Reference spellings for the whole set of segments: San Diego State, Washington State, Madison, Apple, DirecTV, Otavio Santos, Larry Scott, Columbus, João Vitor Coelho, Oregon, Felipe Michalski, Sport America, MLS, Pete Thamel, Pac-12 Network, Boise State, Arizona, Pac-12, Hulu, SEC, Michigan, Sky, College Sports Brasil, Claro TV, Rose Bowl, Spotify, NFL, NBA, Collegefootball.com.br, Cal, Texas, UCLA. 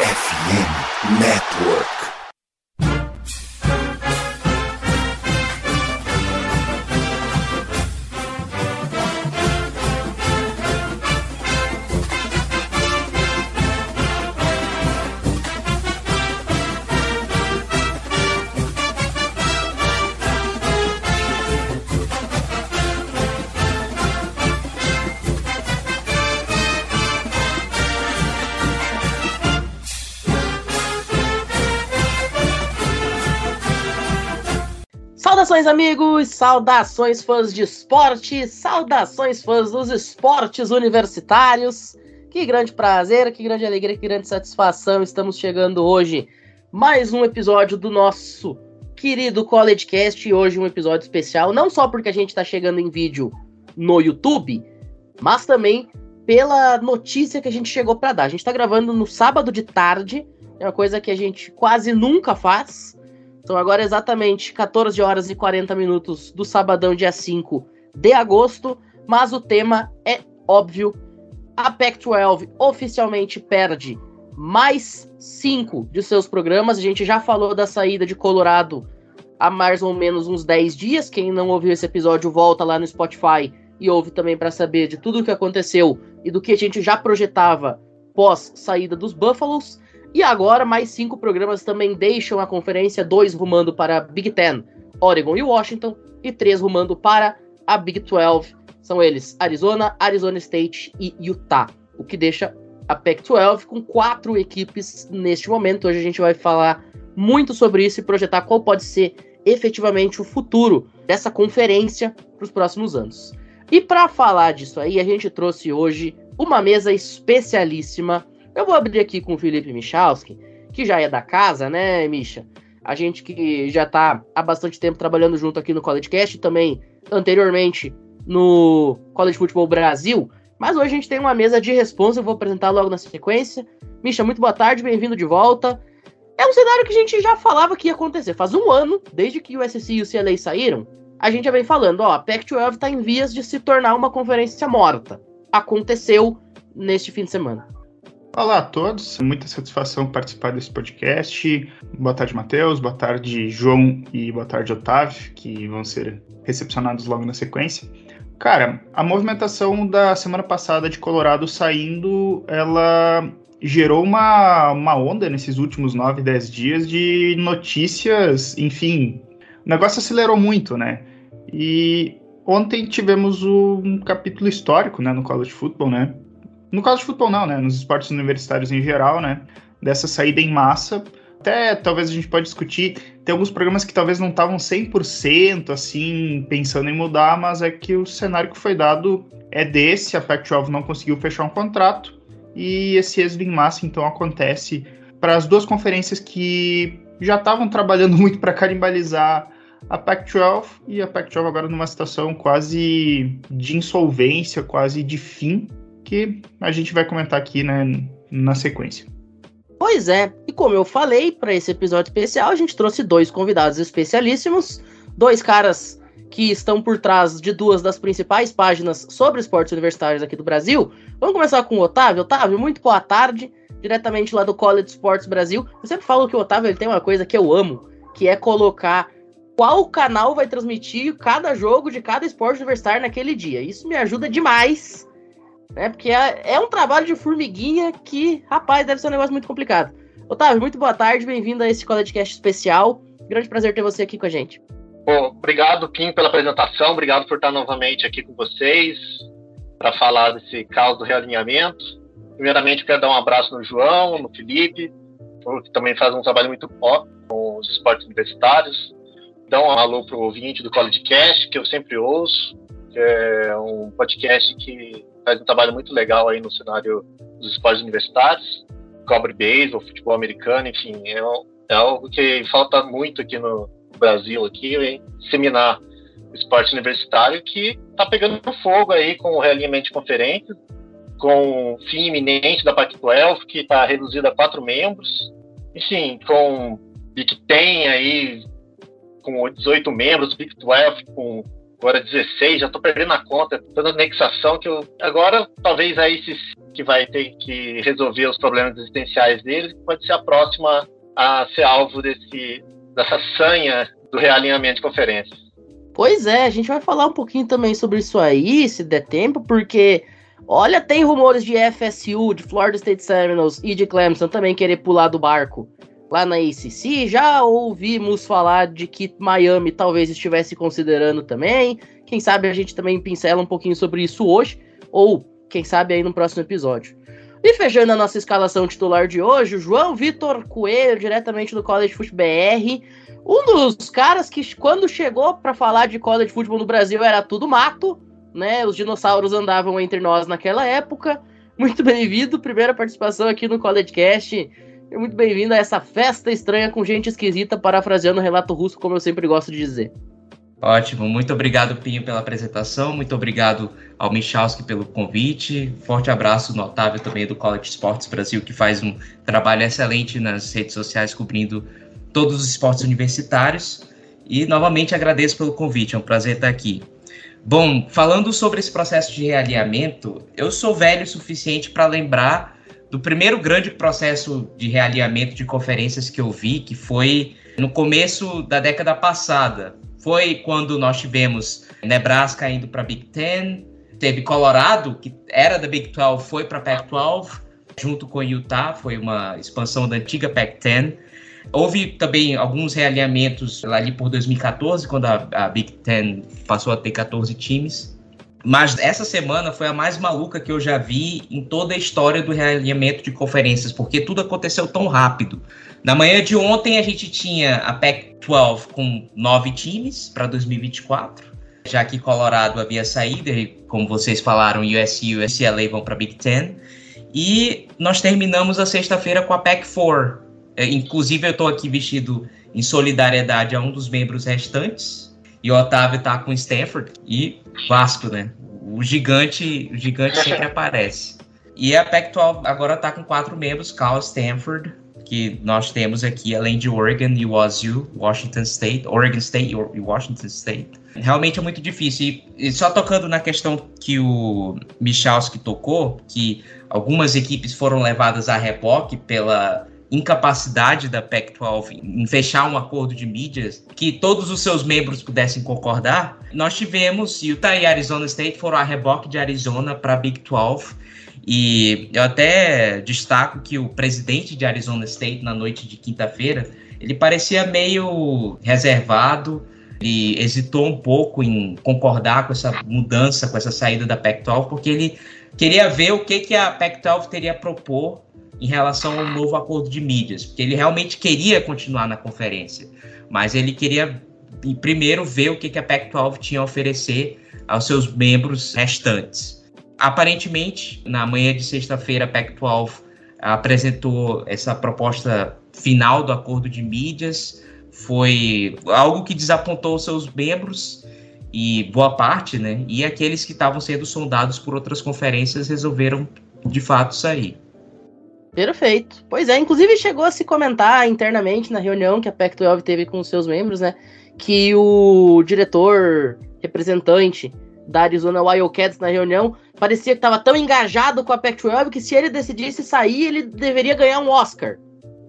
ESPN Network. Saudações, amigos! Saudações, fãs de esporte! Saudações, fãs dos esportes universitários! Que grande prazer, que grande alegria, que grande satisfação! Estamos chegando hoje mais um episódio do nosso querido College Cast. E hoje um episódio especial, não só porque a gente está chegando em vídeo no YouTube, mas também pela notícia que a gente chegou para dar. A gente está gravando no sábado de tarde, é uma coisa que a gente quase nunca faz. Então agora exatamente 14 horas e 40 minutos do sabadão, dia 5 de agosto, mas o tema é óbvio: a Pac-12 oficialmente perde mais 5 de seus programas. A gente já falou da saída de Colorado há mais ou menos uns 10 dias, quem não ouviu esse episódio volta lá no Spotify e ouve também para saber de tudo o que aconteceu e do que a gente já projetava pós saída dos Buffaloes. E agora, mais 5 programas também deixam a conferência, 2 rumando para a Big Ten, Oregon e Washington, e 3 rumando para a Big 12. São eles Arizona, Arizona State e Utah, o que deixa a Pac-12 com 4 equipes neste momento. Hoje a gente vai falar muito sobre isso e projetar qual pode ser efetivamente o futuro dessa conferência para os próximos anos. E para falar disso aí, a gente trouxe hoje uma mesa especialíssima. Eu vou abrir aqui com o Felipe Michalski, que já é da casa, né, Misha? A gente que já está há bastante tempo trabalhando junto aqui no College Cast e também anteriormente no College Football Brasil. Mas hoje a gente tem uma mesa de responsa, eu vou apresentar logo na sequência. Misha, muito boa tarde, bem-vindo de volta. É um cenário que a gente já falava que ia acontecer. Faz um ano, desde que o USC e o UCLA saíram, a gente já vem falando, ó, a Pac-12 está em vias de se tornar uma conferência morta. Aconteceu neste fim de semana. Olá a todos, muita satisfação participar desse podcast. Boa tarde, Matheus, boa tarde, João e boa tarde, Otávio, que vão ser recepcionados logo na sequência. Cara, a movimentação da semana passada de Colorado saindo, ela gerou uma onda nesses últimos 9, 10 dias de notícias, enfim, o negócio acelerou muito, né? E ontem tivemos um capítulo histórico, né, no College Football, né? No caso de futebol não, né? Nos esportes universitários em geral, né? Dessa saída em massa. Até, talvez a gente pode discutir, tem alguns programas que talvez não estavam 100%, assim, pensando em mudar, mas é que o cenário que foi dado é desse, a Pac-12 não conseguiu fechar um contrato, e esse êxodo em massa, então, acontece para as duas conferências que já estavam trabalhando muito para canibalizar a Pac-12, e a Pac-12 agora numa situação quase de insolvência, quase de fim, que a gente vai comentar aqui, né, na sequência. Pois é, e como eu falei, para esse episódio especial, a gente trouxe 2 convidados especialíssimos, 2 caras que estão por trás de 2 das principais páginas sobre esportes universitários aqui do Brasil. Vamos começar com o Otávio. Otávio, muito boa tarde, diretamente lá do College Sports Brasil. Eu sempre falo que o Otávio, ele tem uma coisa que eu amo, que é colocar qual canal vai transmitir cada jogo de cada esporte universitário naquele dia. Isso me ajuda demais, né? Porque é um trabalho de formiguinha que, rapaz, deve ser um negócio muito complicado. Otávio, muito boa tarde, bem-vindo a esse CollegeCast especial. Grande prazer ter você aqui com a gente. Bom, obrigado, Kim, pela apresentação, obrigado por estar novamente aqui com vocês para falar desse caos do realinhamento. Primeiramente, quero dar um abraço no João, no Felipe, que também faz um trabalho muito bom com os esportes universitários. Dá um alô para o ouvinte do CollegeCast, que eu sempre ouço, que é um podcast que faz um trabalho muito legal aí no cenário dos esportes universitários, cobre beisebol, futebol americano, enfim, é algo que falta muito aqui no Brasil, aqui, hein? Disseminar o esporte universitário, que tá pegando fogo aí com o realinhamento de conferência, com o fim iminente da Pac-12, que está reduzida a 4 membros, enfim, com Big Ten aí com 18 membros, Big 12 com agora 16, já estou perdendo a conta, toda anexação que eu... Agora, talvez aí esses que vai ter que resolver os problemas existenciais deles, pode ser a próxima a ser alvo dessa sanha do realinhamento de conferência. Pois é, a gente vai falar um pouquinho também sobre isso aí, se der tempo, porque, olha, tem rumores de FSU, de Florida State Seminoles e de Clemson também querer pular do barco lá na ACC. Já ouvimos falar de que Miami talvez estivesse considerando também. Quem sabe a gente também pincela um pouquinho sobre isso hoje, ou quem sabe aí no próximo episódio. E fechando a nossa escalação titular de hoje, o João Vitor Coelho, diretamente do College Football BR, um dos caras que quando chegou para falar de College Football no Brasil era tudo mato, né? Os dinossauros andavam entre nós naquela época. Muito bem-vindo, primeira participação aqui no College Cast. Muito bem-vindo a essa festa estranha com gente esquisita, parafraseando o relato russo, como eu sempre gosto de dizer. Ótimo, muito obrigado, Pinho, pela apresentação, muito obrigado ao Michalski pelo convite, forte abraço no Otavio também do College Sports Brasil, que faz um trabalho excelente nas redes sociais, cobrindo todos os esportes universitários, e novamente agradeço pelo convite, é um prazer estar aqui. Bom, falando sobre esse processo de realinhamento, eu sou velho o suficiente para lembrar do primeiro grande processo de realinhamento de conferências que eu vi, que foi no começo da década passada. Foi quando nós tivemos Nebraska indo para Big Ten, teve Colorado, que era da Big 12, foi para Pac-12, junto com Utah, foi uma expansão da antiga Pac-10. Houve também alguns realinhamentos lá ali por 2014, quando a Big Ten passou a ter 14 times. Mas essa semana foi a mais maluca que eu já vi em toda a história do realinhamento de conferências, porque tudo aconteceu tão rápido. Na manhã de ontem a gente tinha a Pac-12 com 9 times para 2024, já que Colorado havia saído, e como vocês falaram, USC e UCLA vão para Big Ten. E nós terminamos a sexta-feira com a Pac-4. Inclusive eu estou aqui vestido em solidariedade a um dos membros restantes. E o Otavio tá com Stanford e Vasco, né? O gigante sempre aparece. E a Pac-12 agora tá com 4 membros, Cal, Stanford, que nós temos aqui, além de Oregon e USU, Washington State, Oregon State e Washington State. Realmente é muito difícil. E só tocando na questão que o Michalski tocou, que algumas equipes foram levadas a reboque pela incapacidade da Pac-12 em fechar um acordo de mídias que todos os seus membros pudessem concordar, nós tivemos Utah e Arizona State foram a reboque de Arizona para a Big 12, e eu até destaco que o presidente de Arizona State, na noite de quinta-feira, ele parecia meio reservado, ele hesitou um pouco em concordar com essa mudança, com essa saída da Pac-12, porque ele queria ver o que a Pac-12 teria a propor em relação ao novo acordo de mídias, porque ele realmente queria continuar na conferência, mas ele queria primeiro ver o que a Pac-12 tinha a oferecer aos seus membros restantes. Aparentemente, na manhã de sexta-feira, a Pac-12 apresentou essa proposta final do acordo de mídias, foi algo que desapontou os seus membros, e boa parte, né? E aqueles que estavam sendo sondados por outras conferências resolveram, de fato, sair. Perfeito. Pois é, inclusive chegou a se comentar internamente na reunião que a Pac-12 teve com os seus membros, né, que o diretor representante da Arizona Wildcats na reunião parecia que estava tão engajado com a Pac-12 que se ele decidisse sair, ele deveria ganhar um Oscar.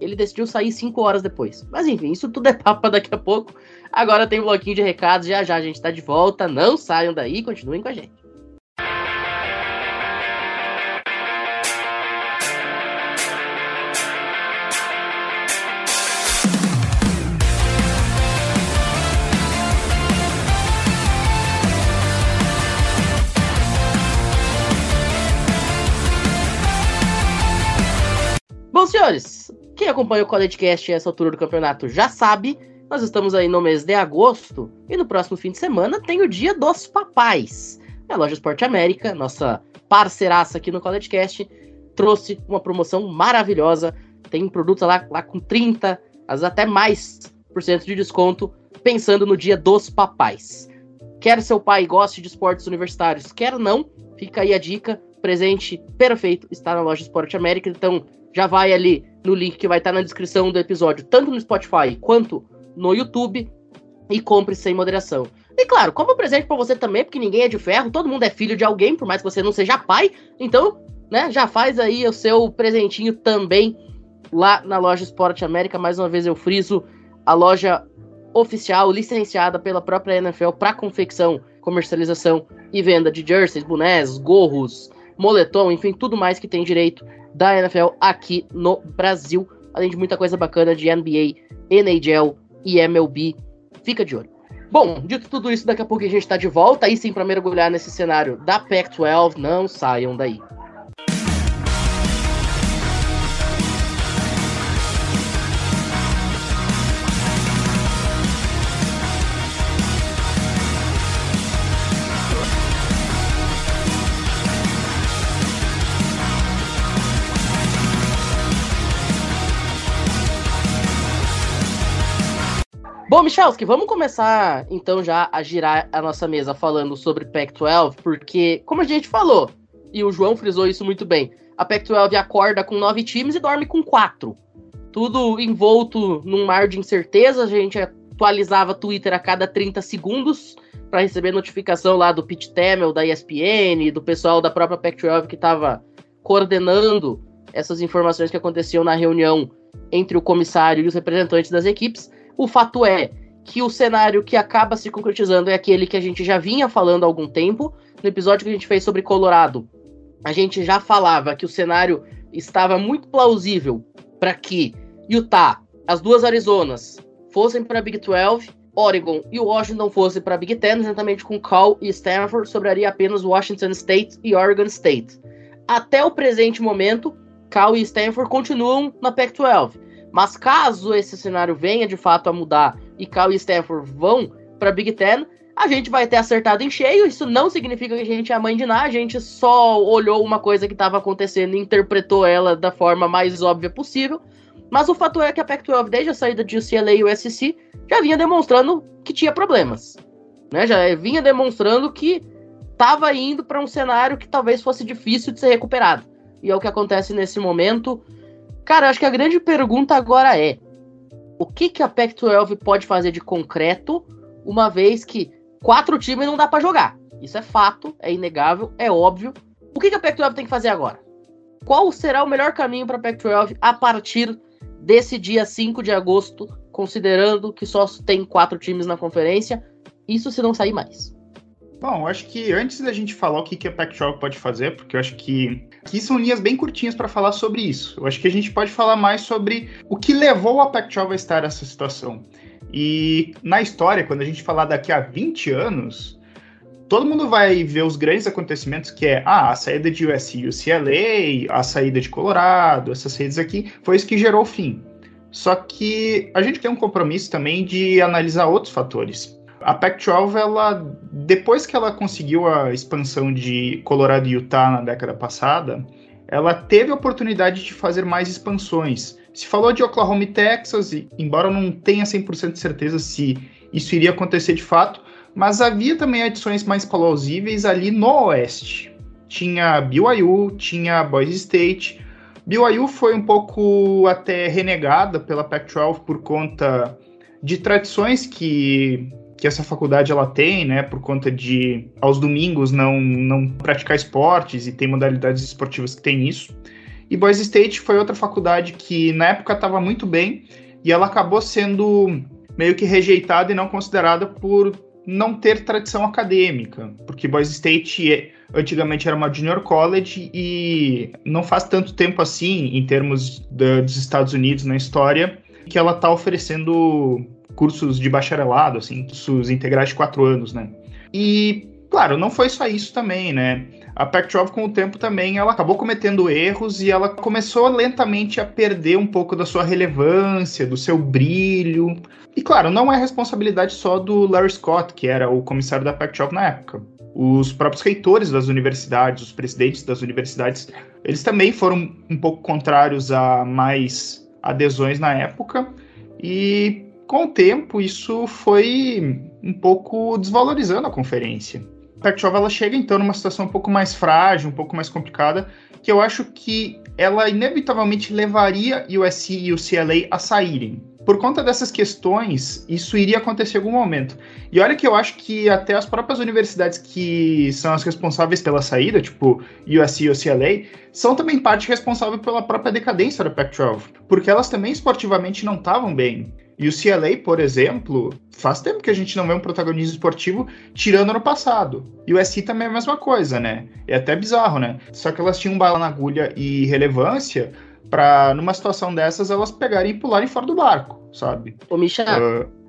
Ele decidiu sair 5 horas depois. Mas enfim, isso tudo é papo para daqui a pouco. Agora tem um bloquinho de recados, já a gente está de volta. Não saiam daí, continuem com a gente. Bom, senhores, quem acompanha o College Cast a essa altura do campeonato já sabe, nós estamos aí no mês de agosto e no próximo fim de semana tem o Dia dos Papais. A loja Esporte América, nossa parceiraça aqui no College Cast, trouxe uma promoção maravilhosa. Tem produtos lá com 30%, às vezes até mais por cento de desconto, pensando no Dia dos Papais. Quer seu pai goste de esportes universitários, quer não, fica aí a dica. Presente perfeito está na loja Esporte América, então já vai ali no link que vai estar na descrição do episódio, tanto no Spotify quanto no YouTube, e compre sem moderação. E claro, compra um presente para você também, porque ninguém é de ferro, todo mundo é filho de alguém, por mais que você não seja pai, então né? Já faz aí o seu presentinho também lá na loja Sport América. Mais uma vez eu friso, a loja oficial, licenciada pela própria NFL para confecção, comercialização e venda de jerseys, bonés, gorros, moletom, enfim, tudo mais que tem direito da NFL aqui no Brasil, além de muita coisa bacana de NBA, NHL e MLB, fica de olho. Bom, dito tudo isso, daqui a pouco a gente está de volta, aí sim, para mergulhar nesse cenário da Pac-12, não saiam daí. Bom, Michalski, vamos começar então já a girar a nossa mesa falando sobre Pac-12, porque, como a gente falou, e o João frisou isso muito bem, a Pac-12 acorda com 9 times e dorme com 4. Tudo envolto num mar de incerteza, a gente atualizava Twitter a cada 30 segundos para receber notificação lá do Pete Thamel, da ESPN, do pessoal da própria Pac-12 que estava coordenando essas informações que aconteciam na reunião entre o comissário e os representantes das equipes. O fato é que o cenário que acaba se concretizando é aquele que a gente já vinha falando há algum tempo. No episódio que a gente fez sobre Colorado, a gente já falava que o cenário estava muito plausível para que Utah, as duas Arizonas, fossem para a Big 12, Oregon e Washington fossem para a Big Ten, juntamente com Cal e Stanford, sobraria apenas Washington State e Oregon State. Até o presente momento, Cal e Stanford continuam na Pac-12. Mas caso esse cenário venha de fato a mudar e Cal e Stanford vão para Big Ten, a gente vai ter acertado em cheio. Isso não significa que a gente é a mãe de nada, a gente só olhou uma coisa que estava acontecendo e interpretou ela da forma mais óbvia possível. Mas o fato é que a Pac-12, desde a saída de UCLA e USC, já vinha demonstrando que tinha problemas, né? Já vinha demonstrando que estava indo para um cenário que talvez fosse difícil de ser recuperado. E é o que acontece nesse momento. Cara, acho que a grande pergunta agora é: o que a Pac-12 pode fazer de concreto, uma vez que 4 times não dá pra jogar? Isso é fato, é inegável, é óbvio. O que a Pac-12 tem que fazer agora? Qual será o melhor caminho pra Pac-12 a partir desse dia 5 de agosto, considerando que só tem 4 times na conferência? Isso se não sair mais. Bom, eu acho que antes da gente falar o que a Pac-12 pode fazer, porque eu acho que aqui são linhas bem curtinhas para falar sobre isso. Eu acho que a gente pode falar mais sobre o que levou a Pac-12 a estar nessa situação. E na história, quando a gente falar daqui a 20 anos, todo mundo vai ver os grandes acontecimentos que é a saída de USC e UCLA, a saída de Colorado, essas saídas aqui, foi isso que gerou o fim. Só que a gente tem um compromisso também de analisar outros fatores. A Pac-12, ela, depois que ela conseguiu a expansão de Colorado e Utah na década passada, ela teve a oportunidade de fazer mais expansões. Se falou de Oklahoma e Texas, e, embora eu não tenha 100% de certeza se isso iria acontecer de fato, mas havia também adições mais plausíveis ali no Oeste. Tinha BYU, tinha Boise State. BYU foi um pouco até renegada pela Pac-12 por conta de tradições que essa faculdade ela tem, né, por conta de aos domingos não praticar esportes, e tem modalidades esportivas que tem isso. E Boise State foi outra faculdade que na época estava muito bem e ela acabou sendo meio que rejeitada e não considerada por não ter tradição acadêmica, porque Boise State antigamente era uma junior college e não faz tanto tempo assim, em termos dos Estados Unidos na história, que ela está oferecendo cursos de bacharelado, assim, cursos integrais de 4 anos, né? E, claro, não foi só isso também, né? A Pac-12, com o tempo também, ela acabou cometendo erros e ela começou lentamente a perder um pouco da sua relevância, do seu brilho. E, claro, não é responsabilidade só do Larry Scott, que era o comissário da Pac-12 na época. Os próprios reitores das universidades, os presidentes das universidades, eles também foram um pouco contrários a mais adesões na época e... com o tempo, isso foi um pouco desvalorizando a conferência. A Pac-12, ela chega, então, numa situação um pouco mais frágil, um pouco mais complicada, que eu acho que ela inevitavelmente levaria USC e UCLA a saírem. por conta dessas questões, isso iria acontecer em algum momento. E olha que eu acho que até as próprias universidades que são as responsáveis pela saída, tipo USC e UCLA, são também parte responsável pela própria decadência da Pac-12, porque elas também esportivamente não estavam bem. E o UCLA, por exemplo, faz tempo que a gente não vê um protagonismo esportivo tirando ano passado. E o USC também é a mesma coisa, né? É até bizarro, né? Só que elas tinham bala na agulha e relevância para, numa situação dessas, elas pegarem e pularem fora do barco, sabe? Ô, Micha,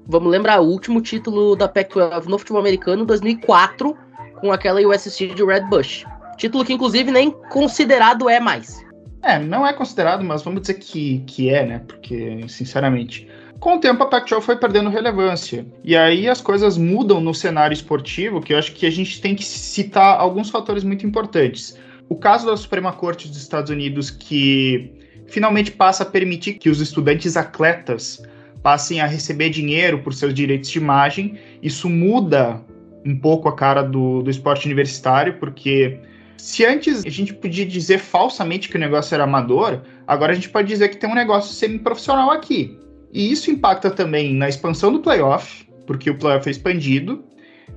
vamos lembrar o último título da Pac-12 no futebol americano, 2004, com aquela USC de Red Bush. Título que, inclusive, nem considerado é mais. É, não é considerado, mas vamos dizer que é, né? Porque, sinceramente... Com o tempo, a Pac-12 foi perdendo relevância. E aí as coisas mudam no cenário esportivo, que eu acho que a gente tem que citar alguns fatores muito importantes. O caso da Suprema Corte dos Estados Unidos, que finalmente passa a permitir que os estudantes atletas passem a receber dinheiro por seus direitos de imagem. Isso muda um pouco a cara do esporte universitário, porque... Se antes a gente podia dizer falsamente que o negócio era amador, agora a gente pode dizer que tem um negócio semi-profissional aqui. E isso impacta também na expansão do playoff, porque o playoff é expandido,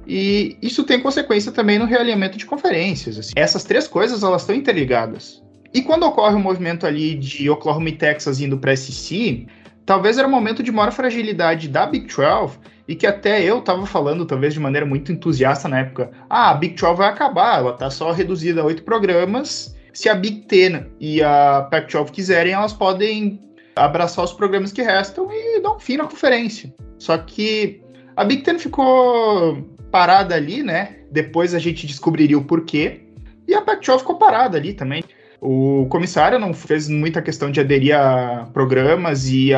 e isso tem consequência também no realinhamento de conferências. Assim. Essas três coisas, elas estão interligadas. E quando ocorre o movimento ali de Oklahoma e Texas indo para a SEC, talvez era um momento de maior fragilidade da Big 12, e que até eu estava falando, talvez de maneira muito entusiasta na época, a Big 12 vai acabar, ela está só reduzida a 8 programas, se a Big Ten e a Pac-12 quiserem, elas podem... abraçar os programas que restam e dar um fim na conferência. Só que a Big Ten ficou parada ali, né? Depois a gente descobriria o porquê. E a Pac-12 ficou parada ali também. O comissário não fez muita questão de aderir a programas e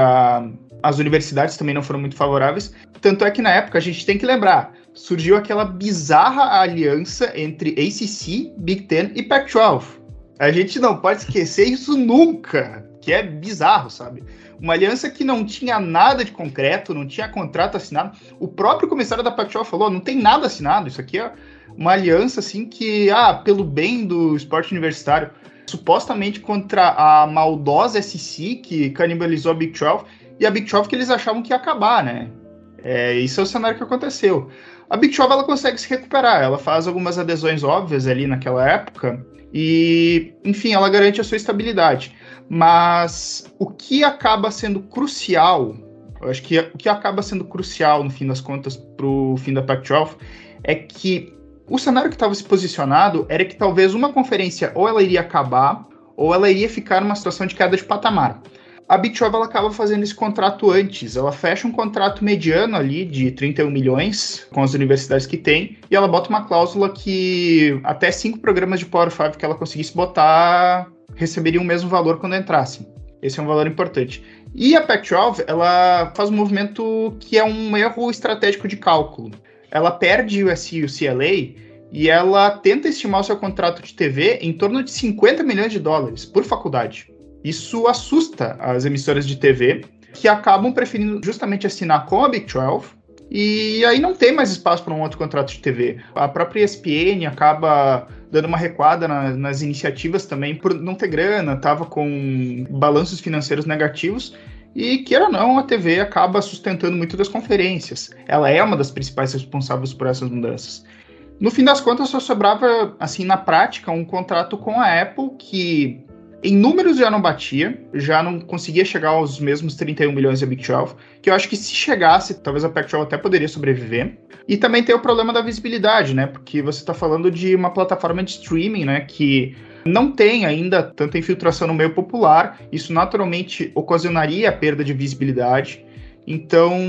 as universidades também não foram muito favoráveis. Tanto é que na época a gente tem que lembrar, surgiu aquela bizarra aliança entre ACC, Big Ten e Pac-12. A gente não pode esquecer isso nunca. Que é bizarro, sabe? Uma aliança que não tinha nada de concreto, não tinha contrato assinado. O próprio comissário da Pac-12 falou, não tem nada assinado, isso aqui é uma aliança, assim, que, pelo bem do esporte universitário, supostamente contra a maldosa SEC, que canibalizou a Big 12, e a Big 12 que eles achavam que ia acabar, né? Isso é o cenário que aconteceu. A Big 12, ela consegue se recuperar, ela faz algumas adesões óbvias ali naquela época, e, enfim, ela garante a sua estabilidade. Mas o que acaba sendo crucial, eu acho que o que acaba sendo crucial, no fim das contas, para o fim da Pac-12, é que o cenário que estava se posicionado era que talvez uma conferência ou ela iria acabar, ou ela iria ficar numa situação de queda de patamar. A Big 12 ela acaba fazendo esse contrato antes, ela fecha um contrato mediano ali de 31 milhões com as universidades que tem, e ela bota uma cláusula que até 5 programas de Power 5 que ela conseguisse botar... receberiam o mesmo valor quando entrassem. Esse é um valor importante. E a Pac-12, ela faz um movimento que é um erro estratégico de cálculo. Ela perde o USC e o UCLA e ela tenta estimar o seu contrato de TV em torno de $50 milhões por faculdade. Isso assusta as emissoras de TV, que acabam preferindo justamente assinar com a Big 12, e aí não tem mais espaço para um outro contrato de TV. A própria ESPN acaba dando uma recuada nas iniciativas também por não ter grana, estava com balanços financeiros negativos e, queira ou não, a TV acaba sustentando muito das conferências. Ela é uma das principais responsáveis por essas mudanças. No fim das contas, só sobrava, assim, na prática, um contrato com a Apple que, em números, já não batia, já não conseguia chegar aos mesmos 31 milhões da Big 12, que eu acho que se chegasse, talvez a Pac-12 até poderia sobreviver. E também tem o problema da visibilidade, né? Porque você está falando de uma plataforma de streaming, né? Que não tem ainda tanta infiltração no meio popular. Isso naturalmente ocasionaria a perda de visibilidade. Então,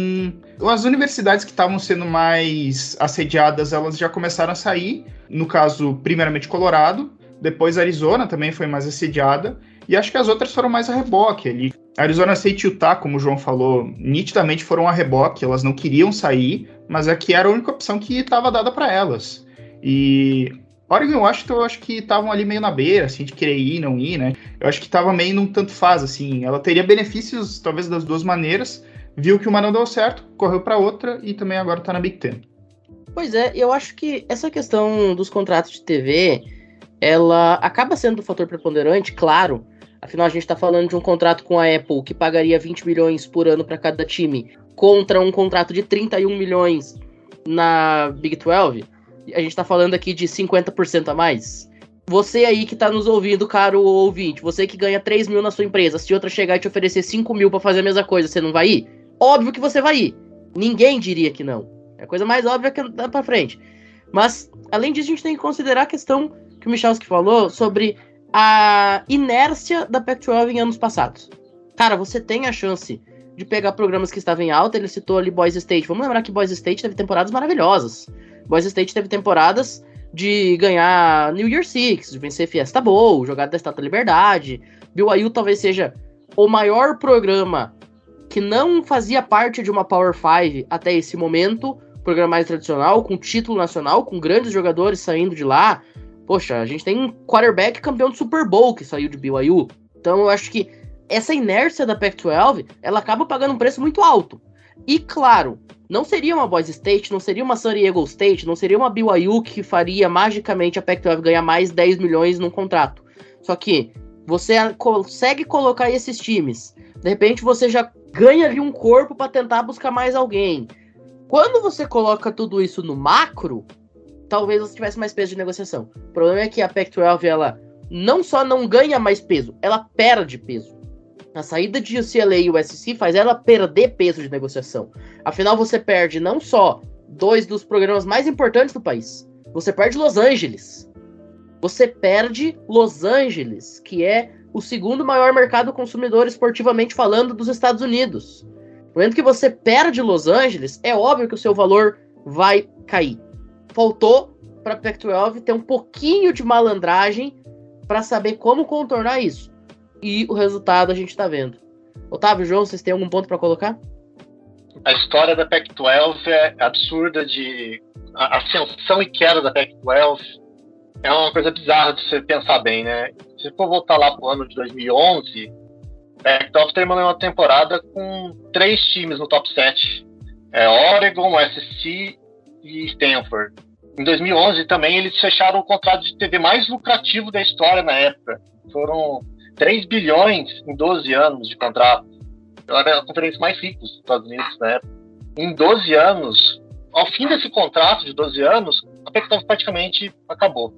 as universidades que estavam sendo mais assediadas, elas já começaram a sair. No caso, primeiramente, Colorado. Depois a Arizona também foi mais assediada, e acho que as outras foram mais a reboque ali. Arizona State e Utah, como o João falou, nitidamente foram a reboque, elas não queriam sair, mas aqui era a única opção que estava dada para elas. E Oregon e Washington, eu acho que estavam ali meio na beira, assim, de querer ir, não ir, né? Eu acho que estava meio num tanto faz, assim, ela teria benefícios, talvez, das duas maneiras, viu que uma não deu certo, correu para outra e também agora está na Big Ten. Pois é, eu acho que essa questão dos contratos de TV... ela acaba sendo um fator preponderante, claro, Afinal, a gente está falando de um contrato com a Apple que pagaria 20 milhões por ano para cada time, contra um contrato de 31 milhões na Big 12. A gente está falando aqui de 50% a mais. Você aí que está nos ouvindo, caro ouvinte, você que ganha 3 mil na sua empresa, se outra chegar e te oferecer 5 mil para fazer a mesma coisa, você não vai ir? Óbvio que você vai ir. Ninguém diria que não. É a coisa mais óbvia que dá para frente. Mas, além disso, a gente tem que considerar a questão que o Michalski falou sobre a inércia da Pac-12 em anos passados. Cara, você tem a chance de pegar programas que estavam em alta. Ele citou ali Boise State. Vamos lembrar que Boise State teve temporadas maravilhosas. Boise State teve temporadas de ganhar New Year's Six, de vencer Fiesta Bowl, jogar da Estátua da Liberdade. BYU talvez seja o maior programa que não fazia parte de uma Power 5 até esse momento, programa mais tradicional, com título nacional, com grandes jogadores saindo de lá. Poxa, a gente tem um quarterback campeão do Super Bowl que saiu de BYU. Então eu acho que essa inércia da Pac-12, ela acaba pagando um preço muito alto. E claro, não seria uma Boise State, não seria uma San Diego State, não seria uma BYU que faria magicamente a Pac-12 ganhar mais 10 milhões num contrato. Só que você consegue colocar esses times. De repente você já ganha ali um corpo para tentar buscar mais alguém. Quando você coloca tudo isso no macro, talvez você tivesse mais peso de negociação. O problema é que a Pac-12, ela não só não ganha mais peso, ela perde peso. A saída de UCLA e USC faz ela perder peso de negociação. Afinal, você perde não só dois dos programas mais importantes do país. Você perde Los Angeles. Você perde Los Angeles, que é o segundo maior mercado consumidor esportivamente falando dos Estados Unidos. No momento que você perde Los Angeles, é óbvio que o seu valor vai cair. Faltou para a Pac-12 ter um pouquinho de malandragem para saber como contornar isso. E o resultado a gente está vendo. Otávio, João, vocês têm algum ponto para colocar? A história da Pac-12 é absurda. A ascensão e queda da Pac-12 é uma coisa bizarra de você pensar bem, né? Se for voltar lá pro ano de 2011, a Pac-12 terminou uma temporada com 3 times no top 7. Oregon, USC e Stanford. Em 2011 também eles fecharam o contrato de TV mais lucrativo da história na época. Foram 3 bilhões em 12 anos de contrato. Era a conferência mais rica dos Estados Unidos na época. Em 12 anos, ao fim desse contrato de 12 anos, a Pac-12 praticamente acabou.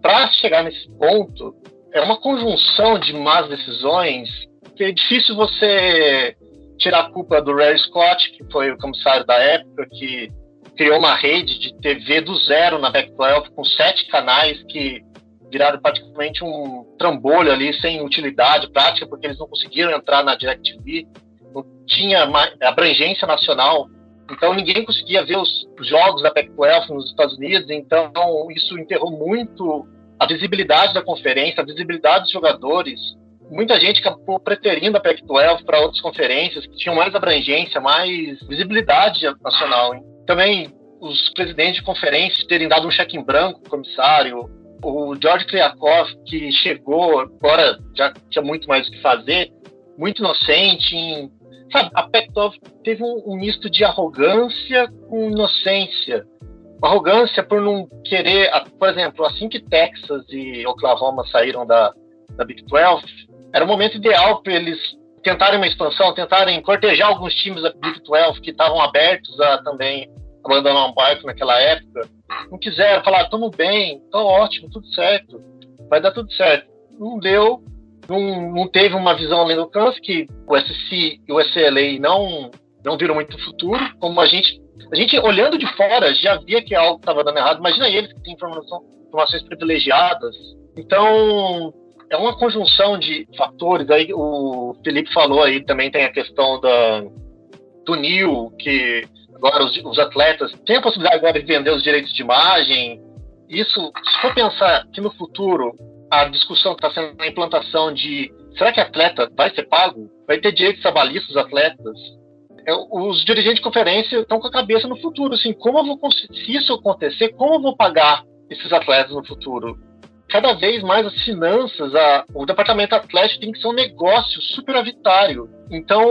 Para chegar nesse ponto, é uma conjunção de más decisões que é difícil você tirar a culpa do Larry Scott, que foi o comissário da época, que criou uma rede de TV do zero na Pac-12 com 7 canais que viraram praticamente um trambolho ali, sem utilidade prática, porque eles não conseguiram entrar na DirecTV, não tinha abrangência nacional, então ninguém conseguia ver os jogos da Pac-12 nos Estados Unidos, então isso enterrou muito a visibilidade da conferência, a visibilidade dos jogadores. Muita gente acabou preterindo a Pac-12 para outras conferências que tinham mais abrangência, mais visibilidade nacional. Também os presidentes de conferência terem dado um cheque em branco para o comissário. O George Kliavkoff, que chegou, agora já tinha muito mais o que fazer, muito inocente. Sabe, a Pac-12 teve um misto de arrogância com inocência. Arrogância por não querer, por exemplo, assim que Texas e Oklahoma saíram da Big 12, era o momento ideal para eles tentarem uma expansão, tentarem cortejar alguns times da Big 12 que estavam abertos a também abandonar um barco naquela época. Não quiseram, falaram, estamos bem, tá ótimo, tudo certo, vai dar tudo certo. Não deu, não teve uma visão além do alcance, que o SC e o UCLA não viram muito futuro. Como a gente olhando de fora já via que algo estava dando errado. Imagina eles que têm informações privilegiadas. Então é uma conjunção de fatores. Aí o Felipe falou, aí também tem a questão do NIL, que agora os atletas têm a possibilidade agora de vender os direitos de imagem. Isso, se for pensar que no futuro a discussão que está sendo na implantação de será que atleta vai ser pago? Vai ter direitos trabalhistas os atletas? Os dirigentes de conferência estão com a cabeça no futuro, assim, como eu vou se isso acontecer, como eu vou pagar esses atletas no futuro? Cada vez mais as finanças, o departamento atlético tem que ser um negócio superavitário. Então,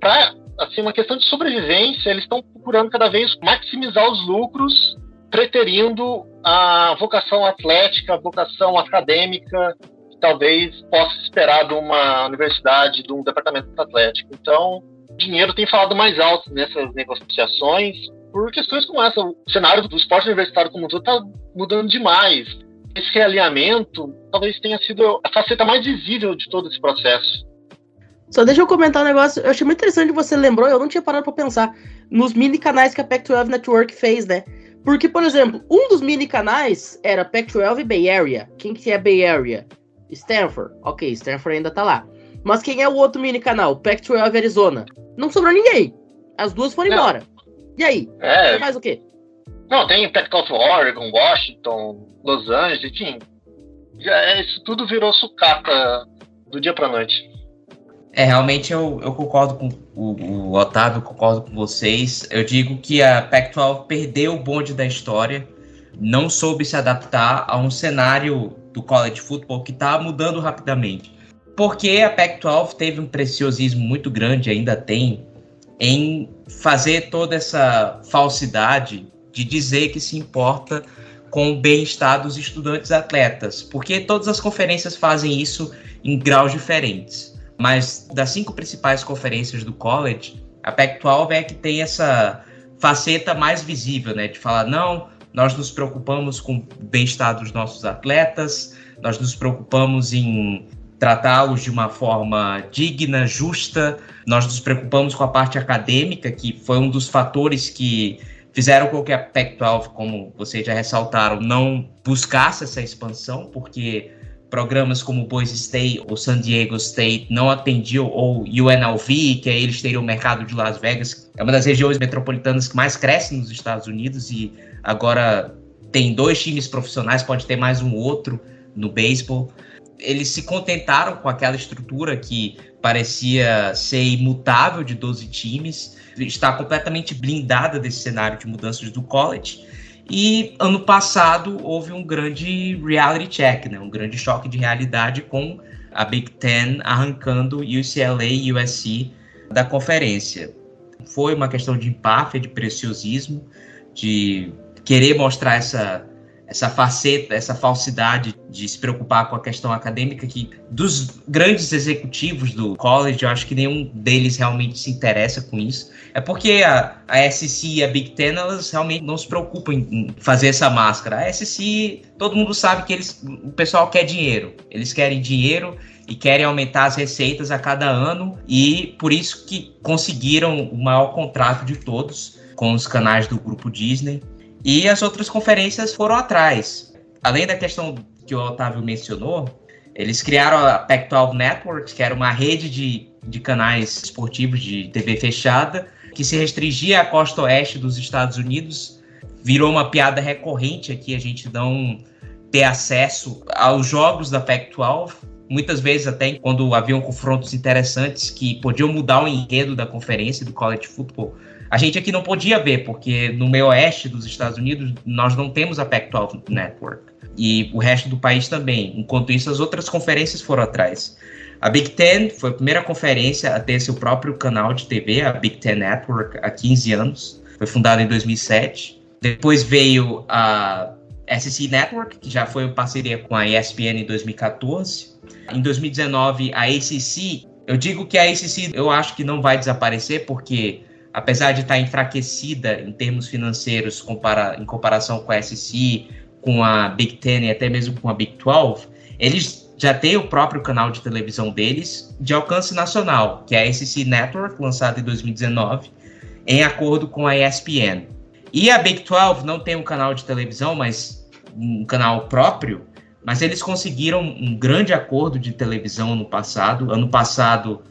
para assim, uma questão de sobrevivência, eles estão procurando cada vez maximizar os lucros, preterindo a vocação atlética, a vocação acadêmica, talvez possa esperar de uma universidade, de um departamento atlético. Então, dinheiro tem falado mais alto nessas negociações por questões como essa. O cenário do esporte universitário como um todo está mudando demais. Esse realinhamento talvez tenha sido a faceta mais visível de todo esse processo. Só deixa eu comentar um negócio. Eu achei muito interessante que você lembrou, eu não tinha parado para pensar nos mini canais que a Pac-12 Network fez, né? Porque, por exemplo, um dos mini canais era Pac-12 e Bay Area. Quem que é Bay Area? Stanford. Ok, Stanford ainda tá lá. Mas quem é o outro mini canal? Pac-12 Arizona. Não sobrou ninguém. As duas foram embora. E aí? Você faz o quê? Não, tem Pac-12 Oregon, Washington, Los Angeles, enfim. Isso tudo virou sucata do dia pra noite. Realmente eu concordo com o Otávio, concordo com vocês. Eu digo que a Pac-12 perdeu o bonde da história, não soube se adaptar a um cenário do college football que está mudando rapidamente. Porque a Pac-12 teve um preciosismo muito grande, ainda tem, em fazer toda essa falsidade de dizer que se importa com o bem-estar dos estudantes atletas. Porque todas as conferências fazem isso em graus diferentes. Mas das 5 principais conferências do college, a Pac-12 é que tem essa faceta mais visível, né? De falar, não, nós nos preocupamos com o bem-estar dos nossos atletas, nós nos preocupamos em tratá-los de uma forma digna, justa, nós nos preocupamos com a parte acadêmica, que foi um dos fatores que fizeram com que a Pac-12, como vocês já ressaltaram, não buscasse essa expansão, porque programas como Boise State ou San Diego State não atendiam, ou UNLV, que eles teriam o mercado de Las Vegas, é uma das regiões metropolitanas que mais cresce nos Estados Unidos, e agora tem 2 times profissionais, pode ter mais um outro no beisebol. Eles se contentaram com aquela estrutura que parecia ser imutável de 12 times, está completamente blindada desse cenário de mudanças do college. E ano passado houve um grande reality check, né? Um grande choque de realidade com a Big Ten arrancando UCLA e USC da conferência. Foi uma questão de empáfia, de preciosismo, de querer mostrar essa faceta, essa falsidade de se preocupar com a questão acadêmica, que dos grandes executivos do college, eu acho que nenhum deles realmente se interessa com isso. É porque a SEC e a Big Ten, elas realmente não se preocupam em fazer essa máscara. A SEC, todo mundo sabe que o pessoal quer dinheiro. Eles querem dinheiro e querem aumentar as receitas a cada ano, e por isso que conseguiram o maior contrato de todos com os canais do grupo Disney. E as outras conferências foram atrás. Além da questão que o Otávio mencionou, eles criaram a Pac-12 Network, que era uma rede de canais esportivos de TV fechada, que se restringia à costa oeste dos Estados Unidos. Virou uma piada recorrente aqui, a gente não ter acesso aos jogos da Pac-12. Muitas vezes até quando haviam confrontos interessantes que podiam mudar o enredo da conferência do college football, a gente aqui não podia ver, porque no meio oeste dos Estados Unidos nós não temos a Pac-12 Network. E o resto do país também. Enquanto isso, as outras conferências foram atrás. A Big Ten foi a primeira conferência a ter seu próprio canal de TV, a Big Ten Network, há 15 anos. Foi fundada em 2007. Depois veio a SEC Network, que já foi em parceria com a ESPN em 2014. Em 2019, a ACC, eu digo que a ACC eu acho que não vai desaparecer, porque apesar de estar enfraquecida em termos financeiros em comparação com a SEC, com a Big Ten e até mesmo com a Big 12, eles já têm o próprio canal de televisão deles de alcance nacional, que é a ACC Network, lançada em 2019, em acordo com a ESPN. E a Big 12 não tem um canal de televisão, mas um canal próprio, mas eles conseguiram um grande acordo de televisão no passado. Ano passado,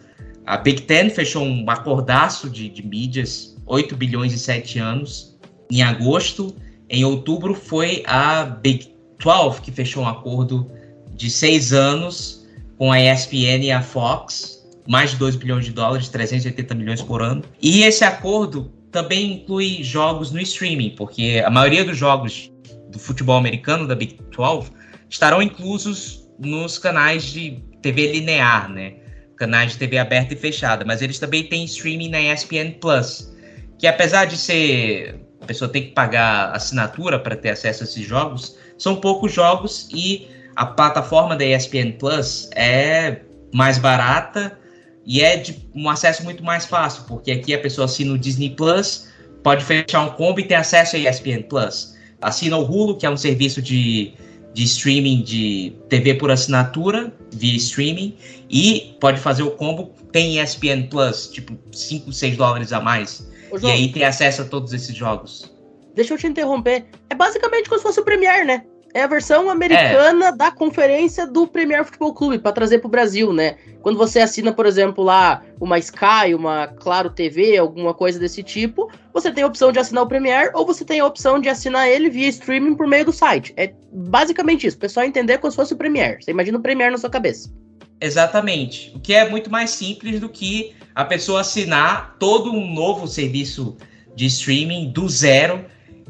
a Big Ten fechou um acordaço de mídias, 8 bilhões em 7 anos, em agosto. Em outubro, foi a Big 12 que fechou um acordo de 6 anos com a ESPN e a Fox, mais de $2 bilhões, 380 milhões por ano. E esse acordo também inclui jogos no streaming, porque a maioria dos jogos do futebol americano da Big 12 estarão inclusos nos canais de TV linear, né? Canais de TV aberta e fechada, mas eles também têm streaming na ESPN Plus, que apesar de ser a pessoa tem que pagar assinatura para ter acesso a esses jogos, são poucos jogos, e a plataforma da ESPN Plus é mais barata e é de um acesso muito mais fácil, porque aqui a pessoa assina o Disney Plus, pode fechar um combo e tem acesso a ESPN Plus. Assina o Hulu, que é um serviço de streaming, de TV por assinatura, via streaming, e pode fazer o combo, tem ESPN Plus, tipo, 5, 6 dólares a mais. Ô, João, e aí tem acesso a todos esses jogos. Deixa eu te interromper. É basicamente como se fosse o Premiere, né? É a versão americana da conferência do Premier Futebol Clube, para trazer para o Brasil, né? Quando você assina, por exemplo, lá uma Sky, uma Claro TV, alguma coisa desse tipo, você tem a opção de assinar o Premier ou você tem a opção de assinar ele via streaming por meio do site. É basicamente isso, o pessoal entender como se fosse o Premier. Você imagina o Premier na sua cabeça. Exatamente, o que é muito mais simples do que a pessoa assinar todo um novo serviço de streaming do zero,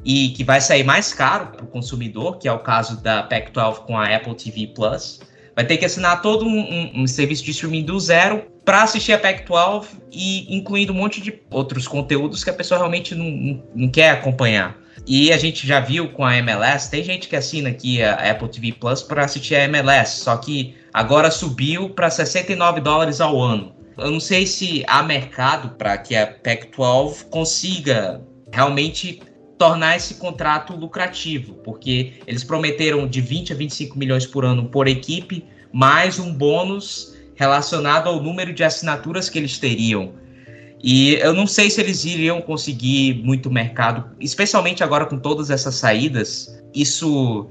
e que vai sair mais caro para o consumidor, que é o caso da Pac-12 com a Apple TV Plus. Vai ter que assinar todo um serviço de streaming do zero para assistir a Pac-12, e incluindo um monte de outros conteúdos que a pessoa realmente não quer acompanhar. E a gente já viu com a MLS, tem gente que assina aqui a Apple TV Plus para assistir a MLS, só que agora subiu para 69 dólares ao ano. Eu não sei se há mercado para que a Pac-12 consiga realmente tornar esse contrato lucrativo, porque eles prometeram de 20 a 25 milhões por ano por equipe, mais um bônus relacionado ao número de assinaturas que eles teriam. E eu não sei se eles iriam conseguir muito mercado, especialmente agora com todas essas saídas. Isso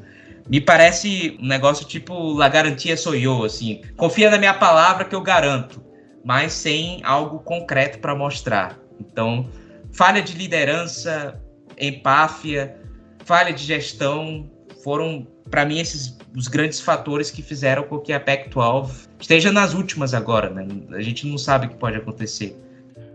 me parece um negócio tipo La Garantia Sou Eu, assim, confia na minha palavra que eu garanto, mas sem algo concreto para mostrar. Então, falha de liderança, empáfia, falha de gestão, foram, para mim, esses os grandes fatores que fizeram com que a Pac-12 esteja nas últimas agora, né? A gente não sabe o que pode acontecer.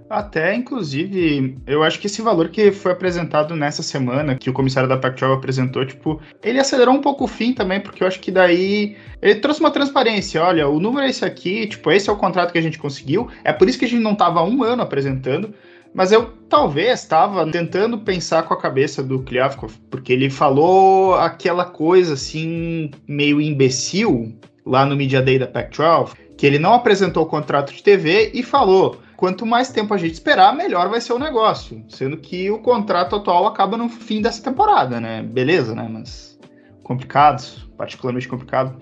Até, inclusive, eu acho que esse valor que foi apresentado nessa semana, que o comissário da Pac-12 apresentou, tipo, ele acelerou um pouco o fim também, porque eu acho que daí ele trouxe uma transparência. Olha, o número é esse aqui, tipo, esse é o contrato que a gente conseguiu, é por isso que a gente não estava há um ano apresentando. Mas eu talvez estava tentando pensar com a cabeça do Kliavkoff, porque ele falou aquela coisa assim, meio imbecil, lá no Media Day da Pac-12, que ele não apresentou o contrato de TV e falou: quanto mais tempo a gente esperar, melhor vai ser o negócio. Sendo que o contrato atual acaba no fim dessa temporada, né? Beleza, né? Mas complicado, particularmente complicado.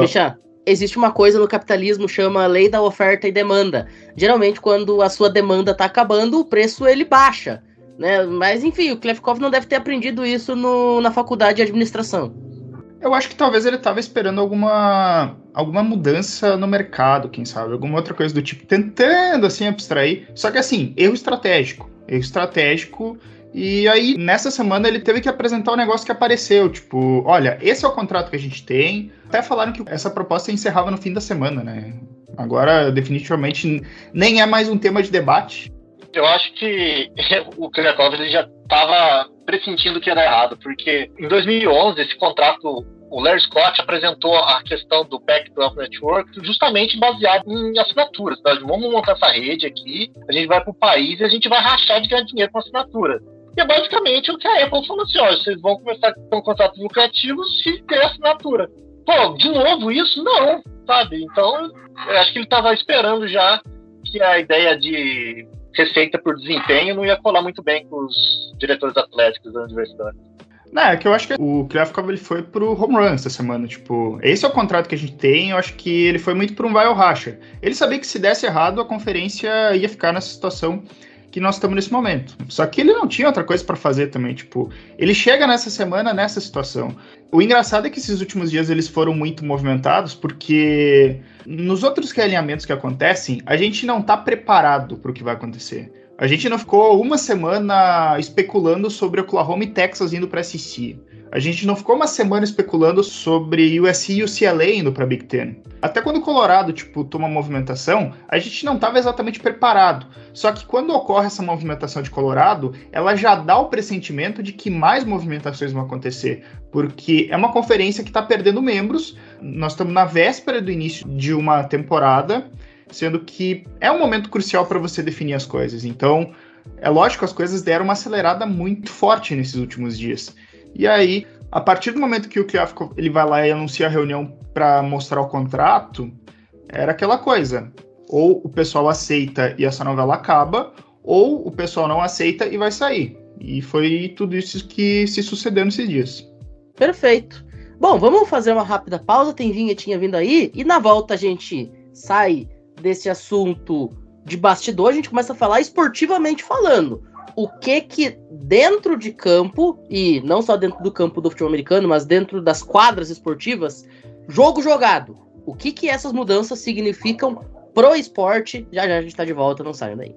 Michel, existe uma coisa no capitalismo, chama lei da oferta e demanda. Geralmente, quando a sua demanda está acabando, o preço ele baixa, né? Mas, enfim, o Kliavkoff não deve ter aprendido isso na faculdade de administração. Eu acho que talvez ele estava esperando alguma mudança no mercado, quem sabe, alguma outra coisa do tipo, tentando, assim, abstrair. Só que, assim, erro estratégico. E aí, nessa semana, ele teve que apresentar um negócio que apareceu, tipo, olha, esse é o contrato que a gente tem. Até falaram que essa proposta encerrava no fim da semana, né? Agora, definitivamente, nem é mais um tema de debate. Eu acho que o Kliavkoff, ele já estava pressentindo que ia dar errado, porque em 2011, esse contrato, o Larry Scott apresentou a questão do Pac-12 Network justamente baseado em assinaturas. Nós vamos montar essa rede aqui, a gente vai para o país e a gente vai rachar de ganhar dinheiro com assinatura. E é basicamente o que a Apple falou assim: olha, vocês vão começar com contratos lucrativos se tem assinatura. Pô, de novo isso? Não, sabe? Então, eu acho que ele estava esperando já que a ideia de receita por desempenho não ia colar muito bem com os diretores atléticos da universidade. Não, é que eu acho que o Kliavkoff, ele foi pro home run essa semana, tipo, esse é o contrato que a gente tem, eu acho que ele foi muito pro um vai ou racha. Ele sabia que se desse errado, a conferência ia ficar nessa situação que nós estamos nesse momento. Só que ele não tinha outra coisa para fazer também, tipo, ele chega nessa semana nessa situação. O engraçado é que esses últimos dias eles foram muito movimentados, porque nos outros realinhamentos que acontecem, a gente não está preparado para o que vai acontecer. A gente não ficou uma semana especulando sobre Oklahoma e Texas indo para a SEC. A gente não ficou uma semana especulando sobre USC e UCLA indo para Big Ten. Até quando o Colorado, tipo, toma movimentação, a gente não estava exatamente preparado. Só que quando ocorre essa movimentação de Colorado, ela já dá o pressentimento de que mais movimentações vão acontecer, porque é uma conferência que está perdendo membros. Nós estamos na véspera do início de uma temporada, sendo que é um momento crucial para você definir as coisas. Então, é lógico, as coisas deram uma acelerada muito forte nesses últimos dias. E aí, A partir do momento que o Kliavkoff, ele vai lá e anuncia a reunião para mostrar o contrato, era aquela coisa. Ou o pessoal aceita e essa novela acaba, ou o pessoal não aceita e vai sair. E foi tudo isso que se sucedeu nesses dias. Perfeito. Bom, vamos fazer uma rápida pausa, tem vinhetinha vindo aí, e na volta a gente sai desse assunto de bastidor, a gente começa a falar esportivamente falando. O que dentro de campo, e não só dentro do campo do futebol americano, mas dentro das quadras esportivas, jogo jogado, o que essas mudanças significam pro esporte? Já a gente tá de volta, não saiam daí.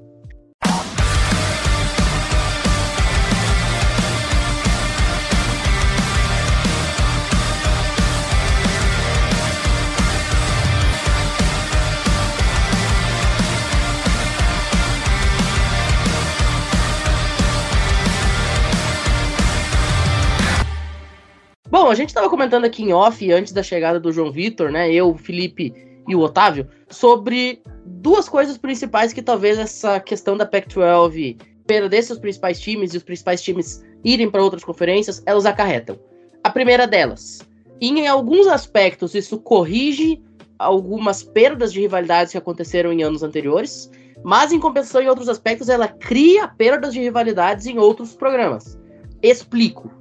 Bom, a gente estava comentando aqui em off, antes da chegada do João Vitor, né, eu, o Felipe e o Otávio, sobre duas coisas principais que talvez essa questão da Pac-12 perder seus principais times e os principais times irem para outras conferências, elas acarretam. A primeira delas, em alguns aspectos isso corrige algumas perdas de rivalidades que aconteceram em anos anteriores, mas em compensação em outros aspectos ela cria perdas de rivalidades em outros programas. Explico.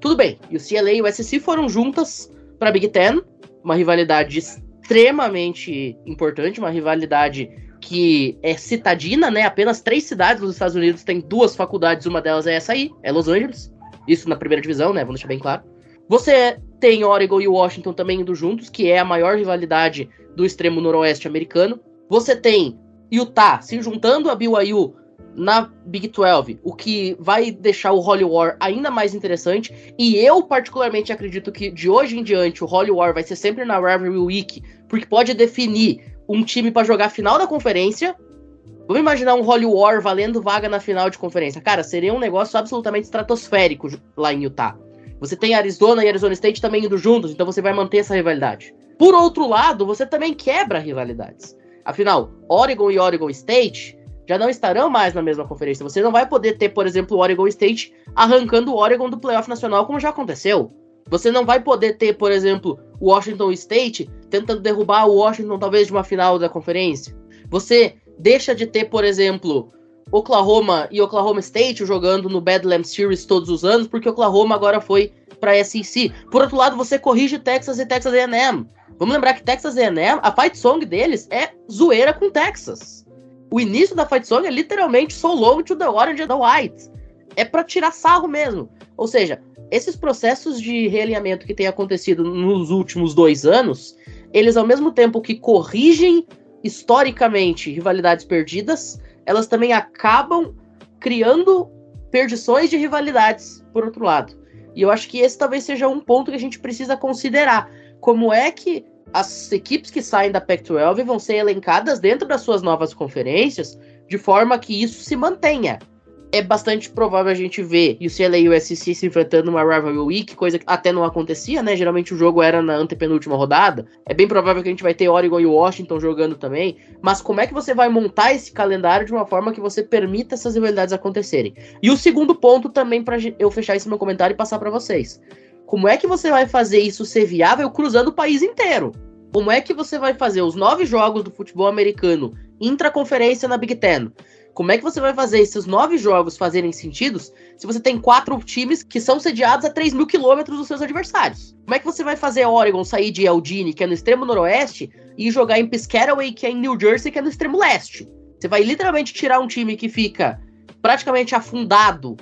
Tudo bem, UCLA e o USC foram juntas para a Big Ten, uma rivalidade extremamente importante, uma rivalidade que é citadina, né? Apenas 3 cidades dos Estados Unidos têm 2 faculdades, uma delas é essa aí, é Los Angeles, isso na primeira divisão, né? Vamos deixar bem claro. Você tem Oregon e Washington também indo juntos, que é a maior rivalidade do extremo noroeste americano. Você tem Utah se juntando a BYU na Big 12, o que vai deixar o Holy War ainda mais interessante, e eu particularmente acredito que de hoje em diante o Holy War vai ser sempre na Rivalry Week, porque pode definir um time para jogar final da conferência. Vamos imaginar um Holy War valendo vaga na final de conferência. Cara, seria um negócio absolutamente estratosférico lá em Utah. Você tem Arizona e Arizona State também indo juntos, então você vai manter essa rivalidade. Por outro lado, você também quebra rivalidades. Afinal, Oregon e Oregon State já não estarão mais na mesma conferência. Você não vai poder ter, por exemplo, o Oregon State arrancando o Oregon do playoff nacional, como já aconteceu. Você não vai poder ter, por exemplo, o Washington State tentando derrubar o Washington, talvez, de uma final da conferência. Você deixa de ter, por exemplo, Oklahoma e Oklahoma State jogando no Bedlam Series todos os anos, porque Oklahoma agora foi para a SEC. Por outro lado, você corrige Texas e Texas A&M. Vamos lembrar que Texas A&M, a fight song deles é zoeira com Texas. O início da fight song é literalmente So Long to the Orange and the White. É pra tirar sarro mesmo. Ou seja, esses processos de realinhamento que tem acontecido nos últimos 2 anos, eles ao mesmo tempo que corrigem historicamente rivalidades perdidas, elas também acabam criando perdições de rivalidades, por outro lado. E eu acho que esse talvez seja um ponto que a gente precisa considerar. Como é que as equipes que saem da Pac-12 vão ser elencadas dentro das suas novas conferências de forma que isso se mantenha. É bastante provável a gente ver UCLA e o USC se enfrentando numa Rivalry Week, coisa que até não acontecia, né? Geralmente o jogo era na antepenúltima rodada. É bem provável que a gente vai ter Oregon e Washington jogando também. Mas como é que você vai montar esse calendário de uma forma que você permita essas rivalidades acontecerem? E o segundo ponto também, para eu fechar esse meu comentário e passar para vocês. Como é que você vai fazer isso ser viável cruzando o país inteiro? Como é que você vai fazer os 9 jogos do futebol americano intraconferência na Big Ten? Como é que você vai fazer esses 9 jogos fazerem sentido se você tem 4 times que são sediados a 3.000 quilômetros dos seus adversários? Como é que você vai fazer Oregon sair de Eugene, que é no extremo noroeste, e jogar em Piscataway, que é em New Jersey, que é no extremo leste? Você vai literalmente tirar um time que fica praticamente afundado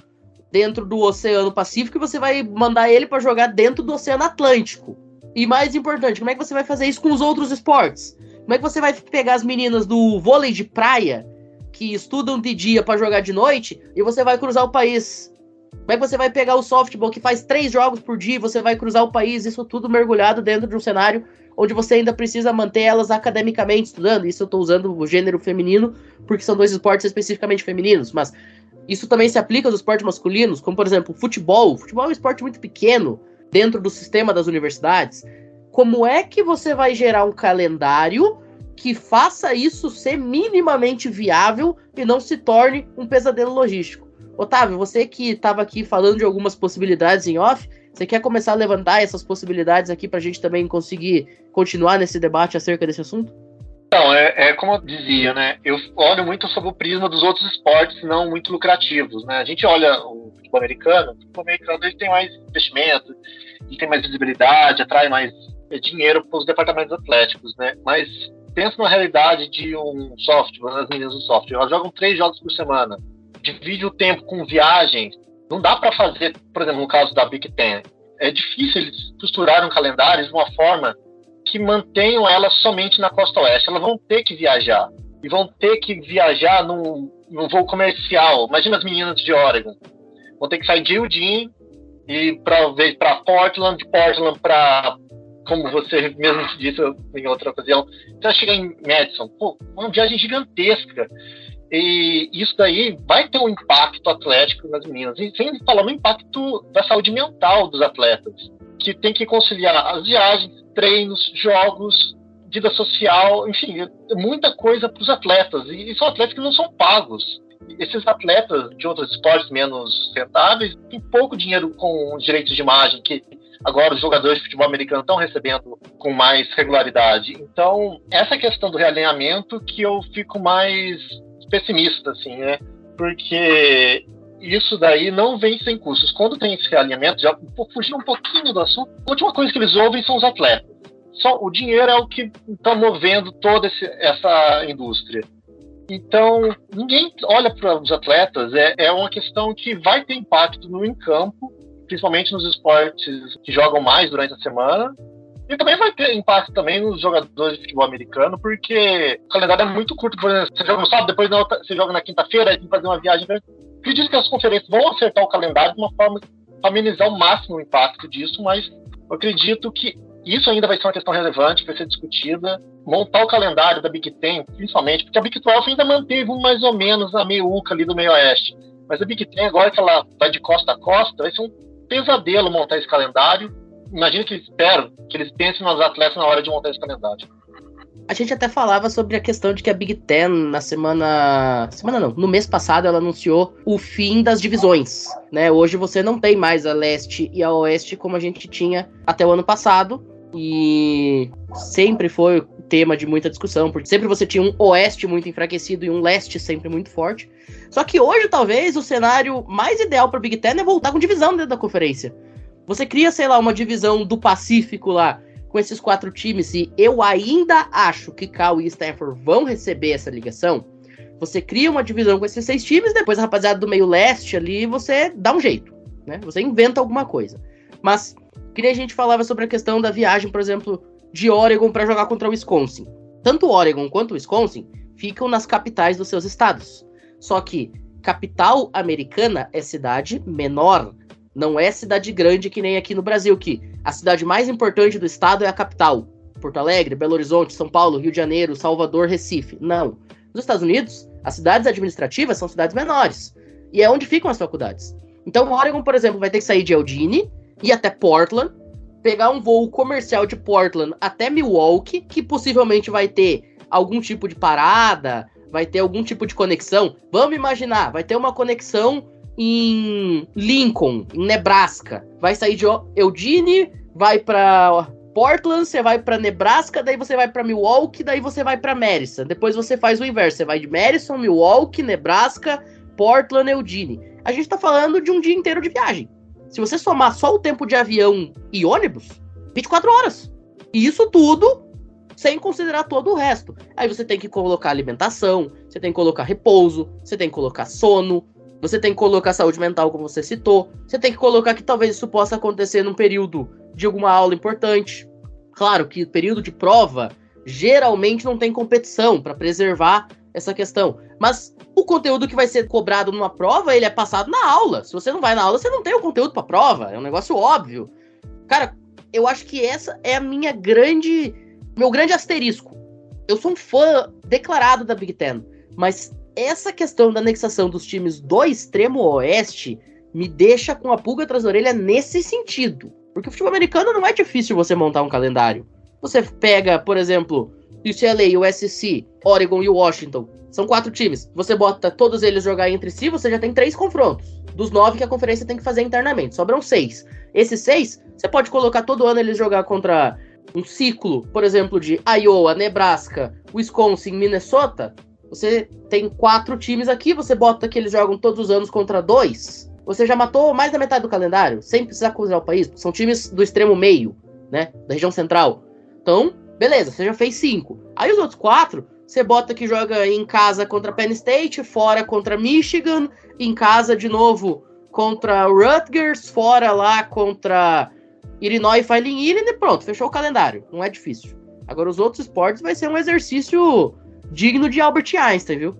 dentro do Oceano Pacífico e você vai mandar ele para jogar dentro do Oceano Atlântico. E mais importante, como é que você vai fazer isso com os outros esportes? Como é que você vai pegar as meninas do vôlei de praia, que estudam de dia para jogar de noite, e você vai cruzar o país? Como é que você vai pegar o softball, que faz 3 jogos por dia, e você vai cruzar o país? Isso tudo mergulhado dentro de um cenário onde você ainda precisa manter elas academicamente estudando. Isso eu estou usando o gênero feminino, porque são 2 esportes especificamente femininos, mas isso também se aplica aos esportes masculinos, como, por exemplo, o futebol. O futebol é um esporte muito pequeno dentro do sistema das universidades. Como é que você vai gerar um calendário que faça isso ser minimamente viável e não se torne um pesadelo logístico? Otávio, você que estava aqui falando de algumas possibilidades em off, Você quer começar a levantar essas possibilidades aqui para a gente também conseguir continuar nesse debate acerca desse assunto? Então, é como eu dizia, né? Eu olho muito sob o prisma dos outros esportes não muito lucrativos, né? A gente olha o futebol americano, ele tem mais investimento, ele tem mais visibilidade, atrai mais dinheiro para os departamentos atléticos, né? Mas pensa na realidade de um software, as meninas do software, elas jogam 3 jogos por semana, divide o tempo com viagem, não dá para fazer, por exemplo, no caso da Big Ten, é difícil eles costurarem calendários de uma forma que mantenham elas somente na costa oeste. Elas vão ter que viajar. E vão ter que viajar num voo comercial. Imagina as meninas de Oregon. Vão ter que sair de Eugene e ir para Portland, de Portland para, como você mesmo disse em outra ocasião, até chegar em Madison. Pô, uma viagem gigantesca. E isso daí vai ter um impacto atlético nas meninas. E sem falar no impacto da saúde mental dos atletas, que tem que conciliar as viagens, treinos, jogos, vida social, enfim, muita coisa para os atletas. E são atletas que não são pagos. Esses atletas de outros esportes menos rentáveis têm pouco dinheiro com direitos de imagem, que agora os jogadores de futebol americano estão recebendo com mais regularidade. Então, essa questão do realinhamento que eu fico mais pessimista, assim, né? Porque isso daí não vem sem custos. Quando tem esse realinhamento, já fugindo um pouquinho do assunto, a última coisa que eles ouvem são os atletas. Só o dinheiro é o que está movendo toda essa indústria. Então, ninguém olha para os atletas. É uma questão que vai ter impacto no campo, principalmente nos esportes que jogam mais durante a semana. E também vai ter impacto também nos jogadores de futebol americano, porque o calendário é muito curto. Por exemplo, você joga no sábado, depois você joga na quinta-feira, tem que fazer uma viagem. Acredito que as conferências vão acertar o calendário de uma forma para amenizar o máximo o impacto disso, mas eu acredito que isso ainda vai ser uma questão relevante, vai ser discutida. Montar o calendário da Big Ten, principalmente, porque a Big 12 ainda manteve mais ou menos a meiuca ali do meio-oeste. Mas a Big Ten, agora que ela vai de costa a costa, vai ser um pesadelo montar esse calendário. Imagino que espero que eles pensem nos atletas na hora de montar esse calendário. A gente até falava sobre a questão de que a Big Ten, no mês passado, ela anunciou o fim das divisões, né? Hoje você não tem mais a leste e a oeste como a gente tinha até o ano passado, e sempre foi tema de muita discussão, porque sempre você tinha um oeste muito enfraquecido e um leste sempre muito forte. Só que hoje, talvez, o cenário mais ideal para a Big Ten é voltar com divisão dentro da conferência. Você cria, uma divisão do Pacífico lá, com esses 4 times, e eu ainda acho que Cal e Stanford vão receber essa ligação. Você cria uma divisão com esses 6 times, depois a rapaziada do meio leste ali, você dá um jeito, né? Você inventa alguma coisa. Mas, que nem a gente falava sobre a questão da viagem, por exemplo, de Oregon para jogar contra o Wisconsin. Tanto o Oregon quanto o Wisconsin ficam nas capitais dos seus estados. Só que capital americana é cidade menor. Não é cidade grande que nem aqui no Brasil, que a cidade mais importante do estado é a capital. Porto Alegre, Belo Horizonte, São Paulo, Rio de Janeiro, Salvador, Recife. Não. Nos Estados Unidos, as cidades administrativas são cidades menores. E é onde ficam as faculdades. Então, o Oregon, por exemplo, vai ter que sair de Eugene, ir até Portland, pegar um voo comercial de Portland até Milwaukee, que possivelmente vai ter algum tipo de parada, vai ter algum tipo de conexão. Vamos imaginar, vai ter uma conexão em Lincoln, em Nebraska. Vai sair de Eugene, vai para Portland, você vai para Nebraska, daí você vai para Milwaukee, daí você vai para Madison. Depois você faz o inverso, você vai de Madison, Milwaukee, Nebraska, Portland, Eugene. A gente tá falando de um dia inteiro de viagem. Se você somar só o tempo de avião e ônibus, 24 horas. E isso tudo sem considerar todo o resto. Aí você tem que colocar alimentação, você tem que colocar repouso, você tem que colocar sono, você tem que colocar saúde mental, como você citou. Você tem que colocar que talvez isso possa acontecer num período de alguma aula importante. Claro que período de prova geralmente não tem competição para preservar essa questão. Mas o conteúdo que vai ser cobrado numa prova, ele é passado na aula. Se você não vai na aula, você não tem o conteúdo para a prova. É um negócio óbvio. Cara, eu acho que essa é a meu grande asterisco. Eu sou um fã declarado da Big Ten, mas essa questão da anexação dos times do extremo oeste me deixa com a pulga atrás da orelha nesse sentido. Porque o futebol americano não é difícil você montar um calendário. Você pega, por exemplo, UCLA e USC, Oregon e Washington, são 4 times. Você bota todos eles jogar entre si, você já tem 3 confrontos. Dos 9 que a conferência tem que fazer internamente, sobram 6. Esses 6, você pode colocar todo ano eles jogar contra um ciclo, por exemplo, de Iowa, Nebraska, Wisconsin, Minnesota. Você tem 4 times aqui, você bota que eles jogam todos os anos contra 2. Você já matou mais da metade do calendário, sem precisar cruzar o país. São times do extremo meio, né? Da região central. Então, beleza, você já fez 5. Aí os outros 4, você bota que joga em casa contra Penn State, fora contra Michigan, em casa de novo contra Rutgers, fora lá contra Illinois, Fighting Illini, e pronto, fechou o calendário. Não é difícil. Agora os outros esportes vai ser um exercício digno de Albert Einstein, viu?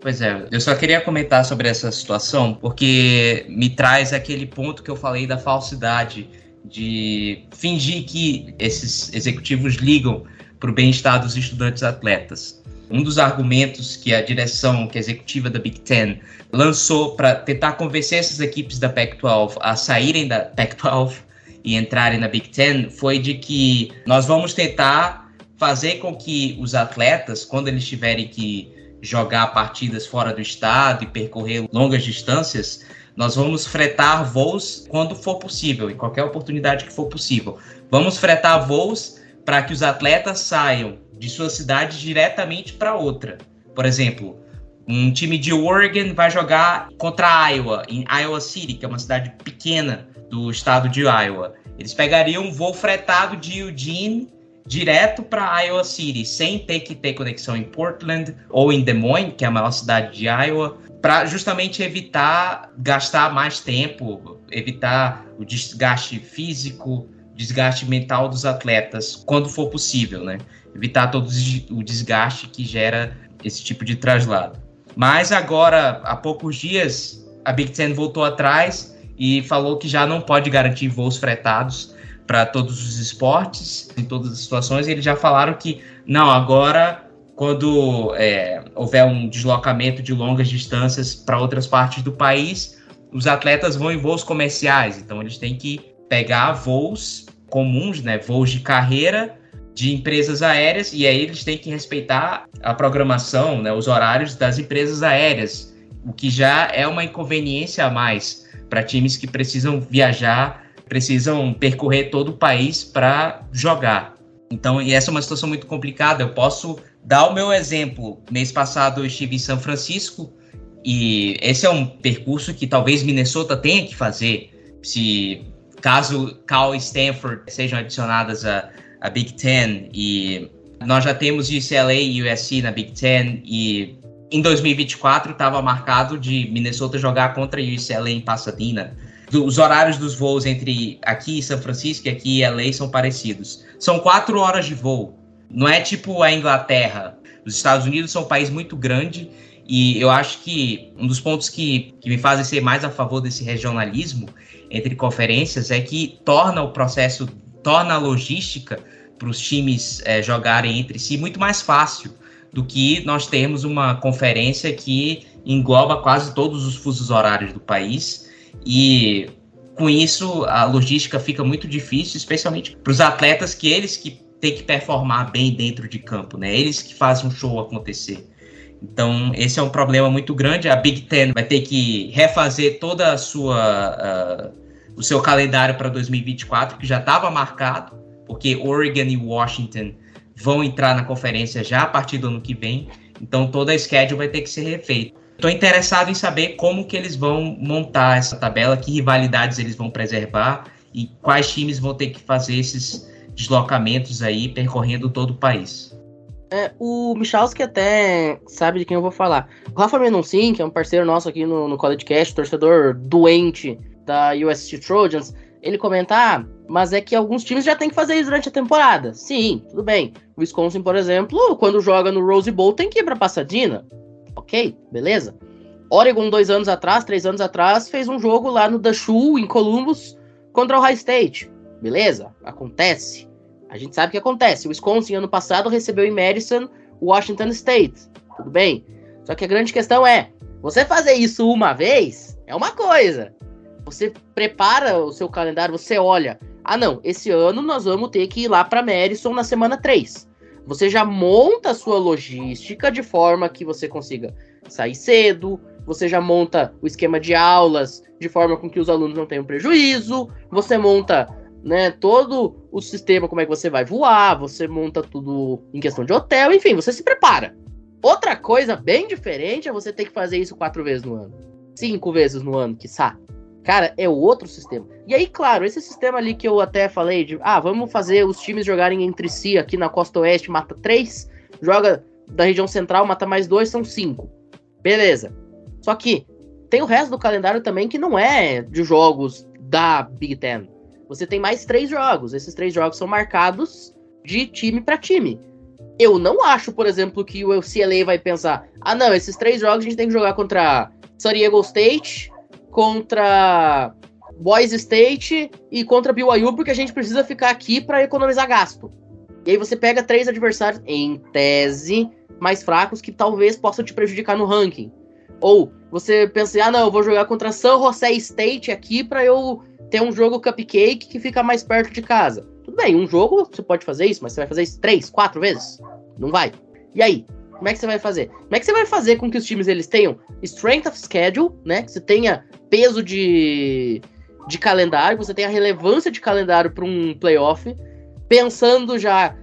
Pois é, eu só queria comentar sobre essa situação, porque me traz aquele ponto que eu falei da falsidade, de fingir que esses executivos ligam para o bem-estar dos estudantes atletas. Um dos argumentos que a direção, que a executiva da Big Ten lançou para tentar convencer essas equipes da Pac-12 a saírem da Pac-12 e entrarem na Big Ten foi de que nós vamos tentar fazer com que os atletas, quando eles tiverem que jogar partidas fora do estado e percorrer longas distâncias, nós vamos fretar voos quando for possível, em qualquer oportunidade que for possível. Vamos fretar voos para que os atletas saiam de sua cidade diretamente para outra. Por exemplo, um time de Oregon vai jogar contra Iowa, em Iowa City, que é uma cidade pequena do estado de Iowa. Eles pegariam um voo fretado de Eugene direto para Iowa City, sem ter que ter conexão em Portland ou em Des Moines, que é a maior cidade de Iowa, para justamente evitar gastar mais tempo, evitar o desgaste físico, desgaste mental dos atletas, quando for possível, né? Evitar todo o desgaste que gera esse tipo de traslado. Mas agora, há poucos dias, a Big Ten voltou atrás e falou que já não pode garantir voos fretados para todos os esportes, em todas as situações. Eles já falaram que, não, agora, quando houver um deslocamento de longas distâncias para outras partes do país, os atletas vão em voos comerciais. Então, eles têm que pegar voos comuns, né, voos de carreira, de empresas aéreas, e aí eles têm que respeitar a programação, né, os horários das empresas aéreas, o que já é uma inconveniência a mais para times que precisam viajar, precisam percorrer todo o país para jogar. Então, e essa é uma situação muito complicada. Eu posso dar o meu exemplo. Mês passado eu estive em São Francisco e esse é um percurso que talvez Minnesota tenha que fazer, se caso Cal e Stanford sejam adicionadas à Big Ten. E nós já temos UCLA e USC na Big Ten, e em 2024 estava marcado de Minnesota jogar contra UCLA em Pasadena. Os horários dos voos entre aqui e São Francisco e aqui e LA são parecidos. São 4 horas de voo. Não é tipo a Inglaterra. Os Estados Unidos são um país muito grande, e eu acho que um dos pontos que me fazem ser mais a favor desse regionalismo entre conferências é que torna o processo, torna a logística para os times jogarem entre si muito mais fácil do que nós termos uma conferência que engloba quase todos os fusos horários do país. E com isso a logística fica muito difícil, especialmente para os atletas, que eles que têm que performar bem dentro de campo, né? Eles que fazem um show acontecer. Então esse é um problema muito grande. A Big Ten vai ter que refazer toda a sua o seu calendário para 2024, que já estava marcado, porque Oregon e Washington vão entrar na conferência já a partir do ano que vem. Então toda a schedule vai ter que ser refeita. Estou interessado em saber como que eles vão montar essa tabela, que rivalidades eles vão preservar e quais times vão ter que fazer esses deslocamentos aí, percorrendo todo o país. O Michalski até sabe de quem eu vou falar. O Rafa Menoncin, que é um parceiro nosso aqui no College Cast, torcedor doente da USC Trojans, ele comenta, mas é que alguns times já tem que fazer isso durante a temporada. Sim, tudo bem. O Wisconsin, por exemplo, quando joga no Rose Bowl, tem que ir para Pasadena. Ok, beleza. Oregon, 3 anos atrás, fez um jogo lá no Dashu, em Columbus, contra o High State. Beleza, acontece. A gente sabe que acontece. O Wisconsin, ano passado, recebeu em Madison o Washington State. Tudo bem. Só que a grande questão é, você fazer isso uma vez é uma coisa. Você prepara o seu calendário, você olha. Não, esse ano nós vamos ter que ir lá para Madison na semana 3. Você já monta a sua logística de forma que você consiga sair cedo, você já monta o esquema de aulas de forma com que os alunos não tenham prejuízo, você monta, né, todo o sistema, como é que você vai voar, você monta tudo em questão de hotel, enfim, você se prepara. Outra coisa bem diferente é você ter que fazer isso 4 vezes no ano, 5 vezes no ano, quiçá. Cara, é outro sistema. E aí, claro, esse sistema ali que eu até falei de, vamos fazer os times jogarem entre si aqui na Costa Oeste, mata 3, joga da região central, mata mais 2, são 5. Beleza. Só que tem o resto do calendário também que não é de jogos da Big Ten. Você tem mais 3 jogos. Esses 3 jogos são marcados de time para time. Eu não acho, por exemplo, que o UCLA vai pensar, não, esses 3 jogos a gente tem que jogar contra San Diego State, contra Boise State e contra BYU, porque a gente precisa ficar aqui para economizar gasto. E aí você pega 3 adversários, em tese, mais fracos, que talvez possam te prejudicar no ranking. Ou você pensa, eu vou jogar contra San Jose State aqui para eu ter um jogo cupcake que fica mais perto de casa. Tudo bem, um jogo você pode fazer isso, mas você vai fazer isso 3, 4 vezes? Não vai. E aí? Como é que você vai fazer? Como é que você vai fazer com que os times eles tenham strength of schedule, né? Que você tenha peso de calendário, você tenha relevância de calendário para um playoff, pensando já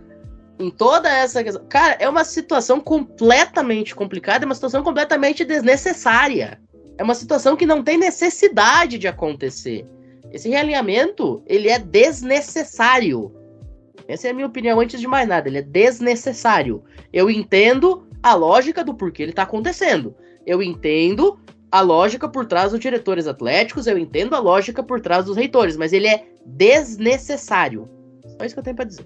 em toda essa questão. Cara, é uma situação completamente complicada, é uma situação completamente desnecessária. É uma situação que não tem necessidade de acontecer. Esse realinhamento, ele é desnecessário. Essa é a minha opinião antes de mais nada, ele é desnecessário. Eu entendo a lógica do porquê ele está acontecendo. Eu entendo a lógica por trás dos diretores atléticos, eu entendo a lógica por trás dos reitores, mas ele é desnecessário. Só isso que eu tenho para dizer.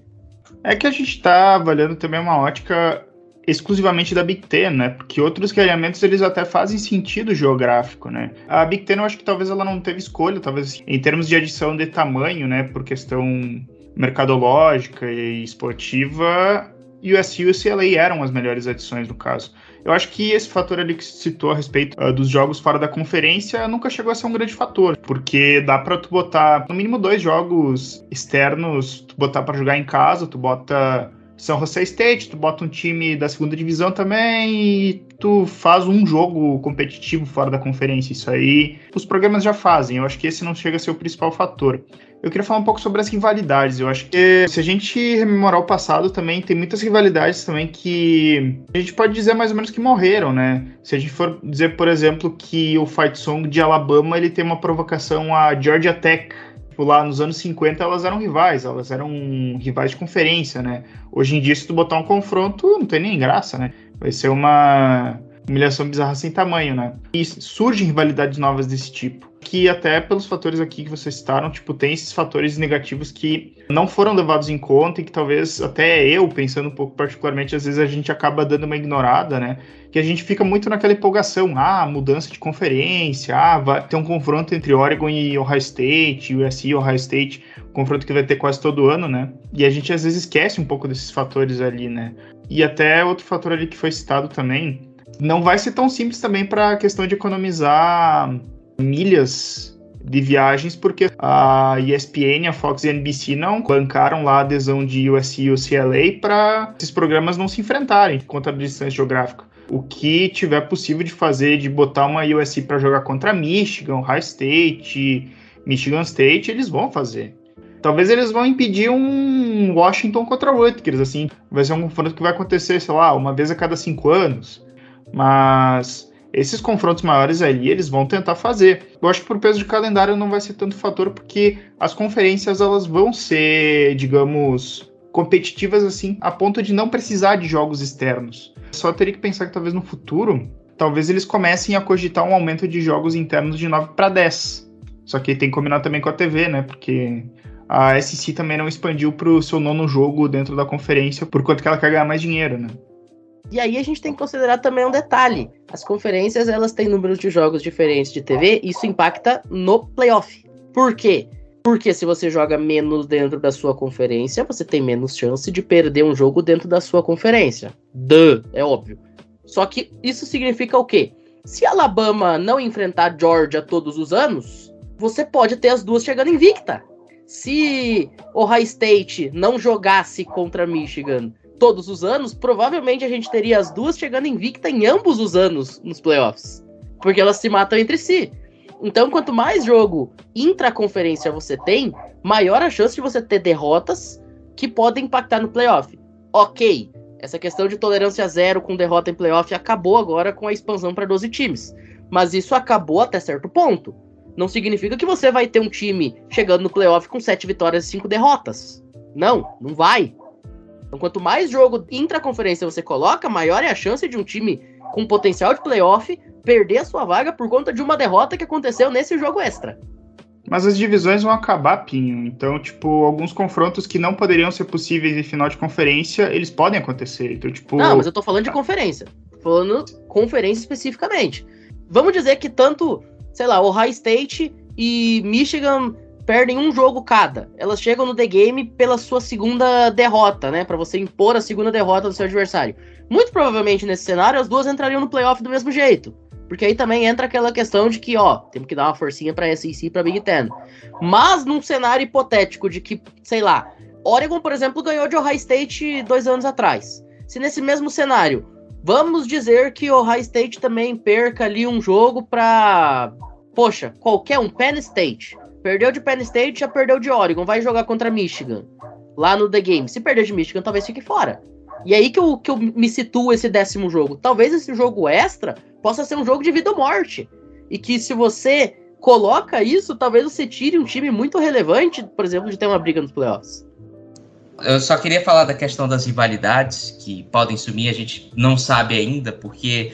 É que a gente está avaliando também uma ótica exclusivamente da Big Ten, né? Porque outros realinhamentos, eles até fazem sentido geográfico, né? A Big Ten, eu acho que talvez ela não teve escolha, talvez em termos de adição de tamanho, né? Por questão mercadológica e esportiva, USC e UCLA eram as melhores adições no caso. Eu acho que esse fator ali que se citou a respeito dos jogos fora da conferência nunca chegou a ser um grande fator, porque dá pra tu botar no mínimo 2 jogos externos, tu botar pra jogar em casa, tu bota San Jose State, tu bota um time da segunda divisão também e tu faz um jogo competitivo fora da conferência. Isso aí os programas já fazem, eu acho que esse não chega a ser o principal fator. Eu queria falar um pouco sobre as rivalidades. Eu acho que se a gente rememorar o passado também, tem muitas rivalidades também que a gente pode dizer mais ou menos que morreram, né? Se a gente for dizer, por exemplo, que o Fight Song de Alabama, ele tem uma provocação à Georgia Tech. Lá nos anos 50 elas eram rivais de conferência, né? Hoje em dia, se tu botar um confronto, não tem nem graça, né? Vai ser uma humilhação bizarra sem tamanho, né? E surgem rivalidades novas desse tipo, que até pelos fatores aqui que vocês citaram, tipo, tem esses fatores negativos que não foram levados em conta e que talvez até eu, pensando um pouco particularmente, às vezes a gente acaba dando uma ignorada, né? Que a gente fica muito naquela empolgação, mudança de conferência, vai ter um confronto entre Oregon e Ohio State, USC e Ohio State, um confronto que vai ter quase todo ano, né? E a gente às vezes esquece um pouco desses fatores ali, né? E até outro fator ali que foi citado também, não vai ser tão simples também para a questão de economizar milhas de viagens, porque a ESPN, a Fox e a NBC não bancaram lá a adesão de USC e UCLA para esses programas não se enfrentarem contra a distância geográfica. O que tiver possível de fazer, de botar uma USC para jogar contra Michigan, Ohio State, Michigan State, eles vão fazer. Talvez eles vão impedir um Washington contra Rutgers, assim. Vai ser um confronto que vai acontecer, sei lá, uma vez a cada 5 anos. Mas esses confrontos maiores ali, eles vão tentar fazer. Eu acho que por peso de calendário não vai ser tanto fator, porque as conferências, elas vão ser, digamos, competitivas assim, a ponto de não precisar de jogos externos. Só teria que pensar que talvez no futuro, talvez eles comecem a cogitar um aumento de jogos internos de 9 para 10. Só que tem que combinar também com a TV, né? Porque a SEC também não expandiu para o seu 9º jogo dentro da conferência, por quanto que ela quer ganhar mais dinheiro, né? E aí a gente tem que considerar também um detalhe. As conferências, elas têm números de jogos diferentes de TV, e isso impacta no playoff. Por quê? Porque se você joga menos dentro da sua conferência, você tem menos chance de perder um jogo dentro da sua conferência. É óbvio. Só que isso significa o quê? Se Alabama não enfrentar Georgia todos os anos, você pode ter as duas chegando invicta. Se Ohio State não jogasse contra Michigan todos os anos, provavelmente a gente teria as duas chegando invicta em ambos os anos nos playoffs, porque elas se matam entre si. Então, quanto mais jogo intraconferência você tem, maior a chance de você ter derrotas que podem impactar no playoff. Ok, essa questão de tolerância zero com derrota em playoff acabou agora com a expansão para 12 times, mas isso acabou até certo ponto. Não significa que você vai ter um time chegando no playoff com 7 vitórias e 5 derrotas. Não, não vai. Então, quanto mais jogo intraconferência você coloca, maior é a chance de um time com potencial de playoff perder a sua vaga por conta de uma derrota que aconteceu nesse jogo extra. Mas as divisões vão acabar, Pinho. Então, tipo, alguns confrontos que não poderiam ser possíveis em final de conferência, eles podem acontecer. Então, tipo... Não, mas eu tô falando de conferência. Tô falando conferência especificamente. Vamos dizer que tanto, sei lá, Ohio State e Michigan perdem um jogo cada. Elas chegam no The Game pela sua segunda derrota, né? Pra você impor a segunda derrota do seu adversário. Muito provavelmente, nesse cenário, as duas entrariam no playoff do mesmo jeito. Porque aí também entra aquela questão de que, ó, temos que dar uma forcinha pra SEC e pra Big Ten. Mas num cenário hipotético de que, sei lá, Oregon, por exemplo, ganhou de Ohio State 2 anos atrás. Se nesse mesmo cenário, vamos dizer que Ohio State também perca ali um jogo pra... Poxa, qualquer um, Penn State... Perdeu de Penn State, já perdeu de Oregon. Vai jogar contra Michigan, lá no The Game. Se perder de Michigan, talvez fique fora. E aí que eu me situo esse 10º jogo. Talvez esse jogo extra possa ser um jogo de vida ou morte. E que se você coloca isso, talvez você tire um time muito relevante, por exemplo, de ter uma briga nos playoffs. Eu só queria falar da questão das rivalidades que podem sumir. A gente não sabe ainda, porque...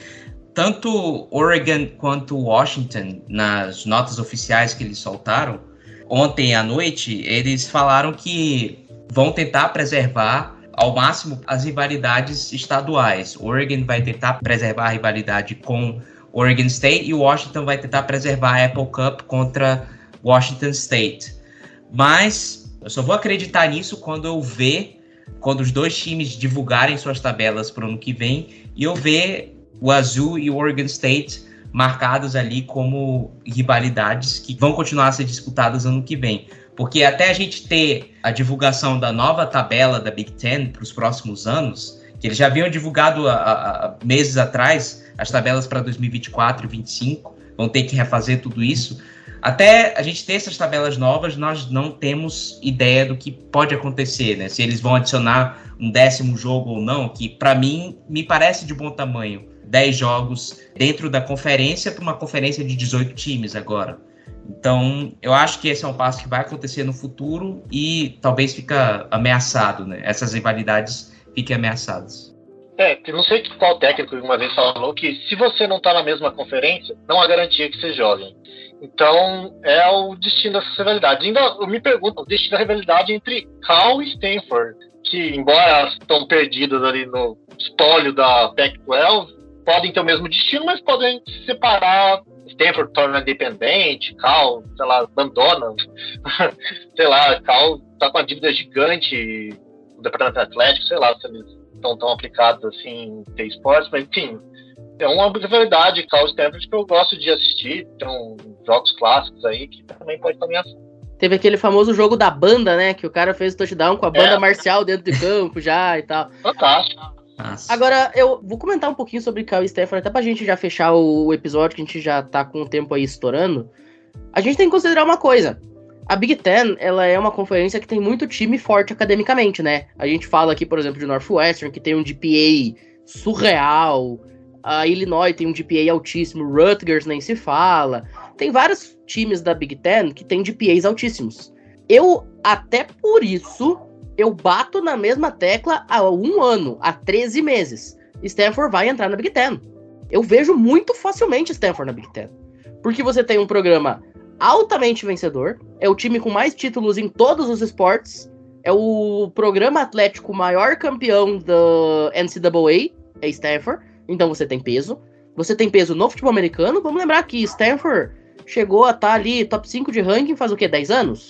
Tanto Oregon quanto Washington, nas notas oficiais que eles soltaram, ontem à noite, eles falaram que vão tentar preservar ao máximo as rivalidades estaduais. Oregon vai tentar preservar a rivalidade com Oregon State e Washington vai tentar preservar a Apple Cup contra Washington State. Mas eu só vou acreditar nisso quando os dois times divulgarem suas tabelas para o ano que vem e eu ver o Azul e o Oregon State marcados ali como rivalidades que vão continuar a ser disputadas ano que vem. Porque até a gente ter a divulgação da nova tabela da Big Ten para os próximos anos, que eles já haviam divulgado há meses atrás, as tabelas para 2024 e 2025, vão ter que refazer tudo isso. Até a gente ter essas tabelas novas, nós não temos ideia do que pode acontecer, né? Se eles vão adicionar um 10º jogo ou não, que para mim me parece de bom tamanho. 10 jogos dentro da conferência para uma conferência de 18 times agora. Então, eu acho que esse é um passo que vai acontecer no futuro e talvez fica ameaçado, né? Essas rivalidades fiquem ameaçadas. Eu não sei qual técnico uma vez falou que se você não está na mesma conferência, não há garantia que você jogue. Então, é o destino dessa rivalidade. Ainda eu me pergunto, o destino da rivalidade entre Cal e Stanford, que embora elas estão perdidas ali no espólio da Pac-12, podem ter o mesmo destino, mas podem se separar. Stanford torna independente, Cal, sei lá, abandona. Sei lá, Cal tá com uma dívida gigante do departamento atlético, sei lá se eles estão tão aplicados assim em ter esportes, mas enfim, é uma rivalidade Cal e Stanford que eu gosto de assistir. Tem jogos clássicos aí que também pode estar ameaçando. Teve aquele famoso jogo da banda, né, que o cara fez o touchdown com a banda marcial dentro do campo já e tal. Fantástico. Nossa. Agora, eu vou comentar um pouquinho sobre Cal e Stanford, até pra gente já fechar o episódio, que a gente já tá com o tempo aí estourando. A gente tem que considerar uma coisa. A Big Ten, ela é uma conferência que tem muito time forte academicamente, né? A gente fala aqui, por exemplo, de Northwestern, que tem um GPA surreal. A Illinois tem um GPA altíssimo. Rutgers nem se fala. Tem vários times da Big Ten que tem GPAs altíssimos. Eu, até por isso... Eu bato na mesma tecla há um ano, há 13 meses. Stanford vai entrar na Big Ten. Eu vejo muito facilmente Stanford na Big Ten. Porque você tem um programa altamente vencedor, é o time com mais títulos em todos os esportes, é o programa atlético maior campeão da NCAA, é Stanford, então você tem peso. Você tem peso no futebol americano, vamos lembrar que Stanford chegou a estar ali top 5 de ranking faz o quê? 10 anos?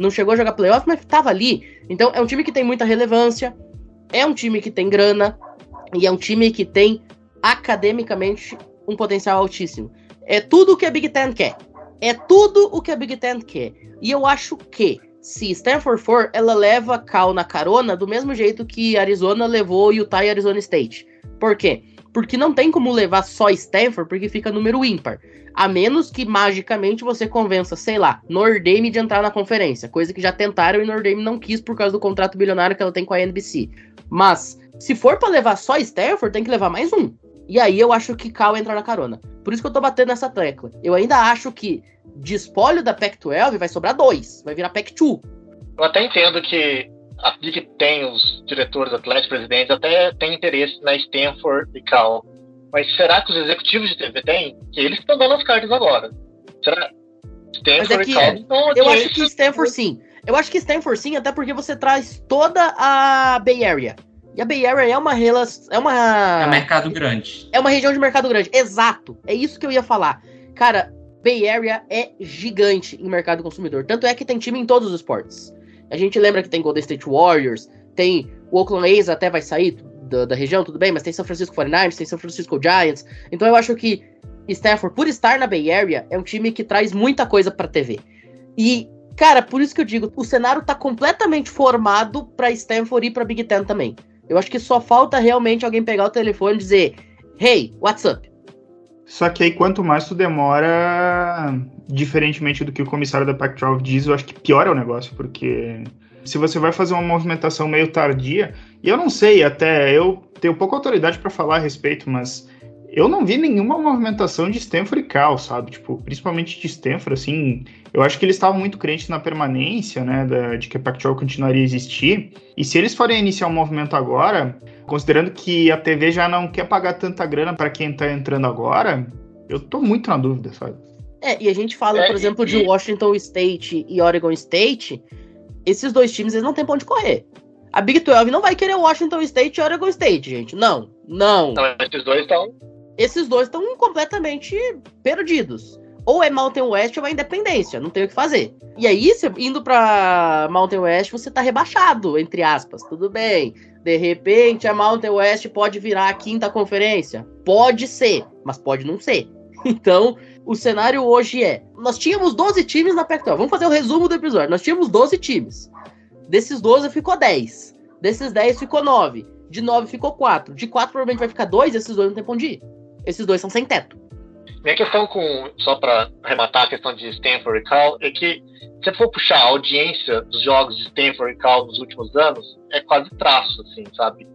Não chegou a jogar playoff, mas estava ali. Então é um time que tem muita relevância, é um time que tem grana e é um time que tem academicamente um potencial altíssimo. É tudo o que a Big Ten quer. E eu acho que se Stanford for, ela leva Cal na carona do mesmo jeito que Arizona levou Utah e Arizona State. Por quê? Porque não tem como levar só Stanford, porque fica número ímpar. A menos que, magicamente, você convença, sei lá, Nordame de entrar na conferência. Coisa que já tentaram e Nordame não quis por causa do contrato bilionário que ela tem com a NBC. Mas, se for pra levar só Stanford, tem que levar mais um. E aí eu acho que Cal entra na carona. Por isso que eu tô batendo nessa tecla. Eu ainda acho que, de espólio da Pac-12, vai sobrar dois. Vai virar Pac-2. Eu até entendo que a Big Ten, os diretores atléticos, presidentes, até tem interesse na Stanford e Cal. Mas será que os executivos de TV têm? Que eles estão dando as cartas agora. Será? Stanford é que, e Cal não... Eu acho que Stanford sim. Eu acho que Stanford sim, até porque você traz toda a Bay Area. E a Bay Area é uma relação... É um mercado grande. É uma região de mercado grande, exato. É isso que eu ia falar. Cara, Bay Area é gigante em mercado consumidor. Tanto é que tem time em todos os esportes. A gente lembra que tem Golden State Warriors, tem o Oakland A's, até vai sair da região, tudo bem, mas tem São Francisco 49ers, tem São Francisco Giants. Então eu acho que Stanford, por estar na Bay Area, é um time que traz muita coisa pra TV. E, cara, por isso que eu digo, o cenário tá completamente formado pra Stanford e pra Big Ten também. Eu acho que só falta realmente alguém pegar o telefone e dizer, hey, what's up? Só que aí quanto mais tu demora, diferentemente do que o comissário da Pac-12 diz, eu acho que piora o negócio, porque se você vai fazer uma movimentação meio tardia, e eu não sei, até eu tenho pouca autoridade para falar a respeito, mas eu não vi nenhuma movimentação de Stanford e Cal, sabe? Tipo, principalmente de Stanford, assim, eu acho que eles estavam muito crentes na permanência, né, de que a Pac-12 continuaria a existir, e se eles forem iniciar um movimento agora... Considerando que a TV já não quer pagar tanta grana para quem tá entrando agora, eu tô muito na dúvida, sabe? E a gente fala, por exemplo, de Washington State e Oregon State, esses dois times, eles não têm pra onde correr. A Big 12 não vai querer Washington State e Oregon State, gente. Não, Esses dois estão completamente perdidos. Ou é Mountain West ou é Independência, não tem o que fazer. E aí, indo pra Mountain West, você tá rebaixado, entre aspas, tudo bem. De repente, a Mountain West pode virar a quinta conferência. Pode ser, mas pode não ser. Então, o cenário hoje é... Nós tínhamos 12 times na Pac-12. Vamos fazer o resumo do episódio. Nós tínhamos 12 times. Desses 12, ficou 10. Desses 10, ficou 9. De 9, ficou 4. De 4, provavelmente vai ficar 2. Esses dois não tem pra onde ir. Esses dois são sem teto. Minha questão com, só para arrematar a questão de Stanford e Cal, é que se você for puxar a audiência dos jogos de Stanford e Cal nos últimos anos, é quase traço, assim, sabe?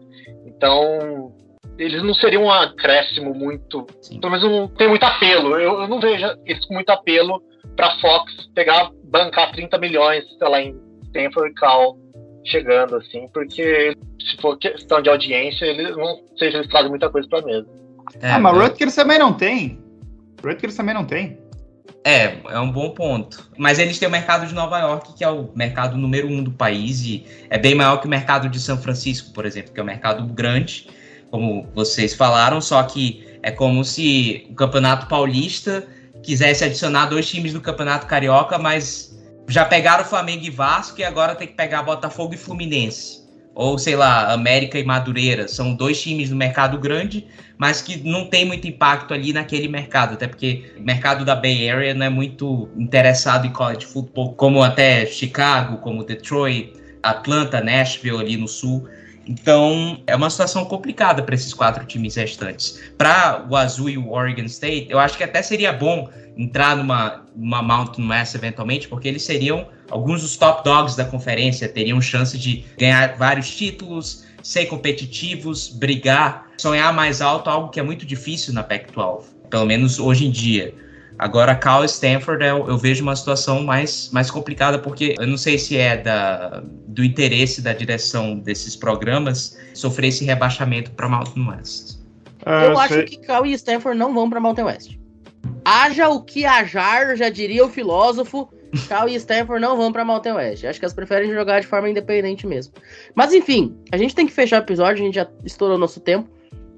Então, eles não seriam um acréscimo muito... Sim. Pelo menos não tem muito apelo. Eu não vejo eles com muito apelo para Fox pegar, bancar 30 milhões, sei lá, em Stanford e Cal chegando, assim, porque se for questão de audiência, eles não sei se eles trazem muita coisa para mesa. Mas Rutgers também não tem. Rutgers também não tem. É um bom ponto. Mas eles têm o mercado de Nova York, que é o mercado número 1 do país, e é bem maior que o mercado de São Francisco, por exemplo, que é um mercado grande, como vocês falaram, só que é como se o Campeonato Paulista quisesse adicionar 2 times do Campeonato Carioca, mas já pegaram Flamengo e Vasco, e agora tem que pegar Botafogo e Fluminense. Ou, sei lá, América e Madureira. São 2 times do mercado grande, mas que não tem muito impacto ali naquele mercado. Até porque o mercado da Bay Area não é muito interessado em college football, como até Chicago, como Detroit, Atlanta, Nashville ali no sul. Então, é uma situação complicada para esses 4 times restantes. Para o Azul e o Oregon State, eu acho que até seria bom entrar numa Mountain West eventualmente, porque eles seriam... Alguns dos top dogs da conferência teriam chance de ganhar vários títulos, ser competitivos, brigar, sonhar mais alto, algo que é muito difícil na Pac-12, pelo menos hoje em dia. Agora, Cal e Stanford, eu vejo uma situação mais complicada, porque eu não sei se é do interesse da direção desses programas sofrer esse rebaixamento para Mountain West. Eu acho que Cal e Stanford não vão para Mountain West. Haja o que hajar, já diria o filósofo, Cal e Stanford não vão pra Mountain West. Acho que elas preferem jogar de forma independente mesmo. Mas enfim, a gente tem que fechar o episódio. A gente já estourou nosso tempo.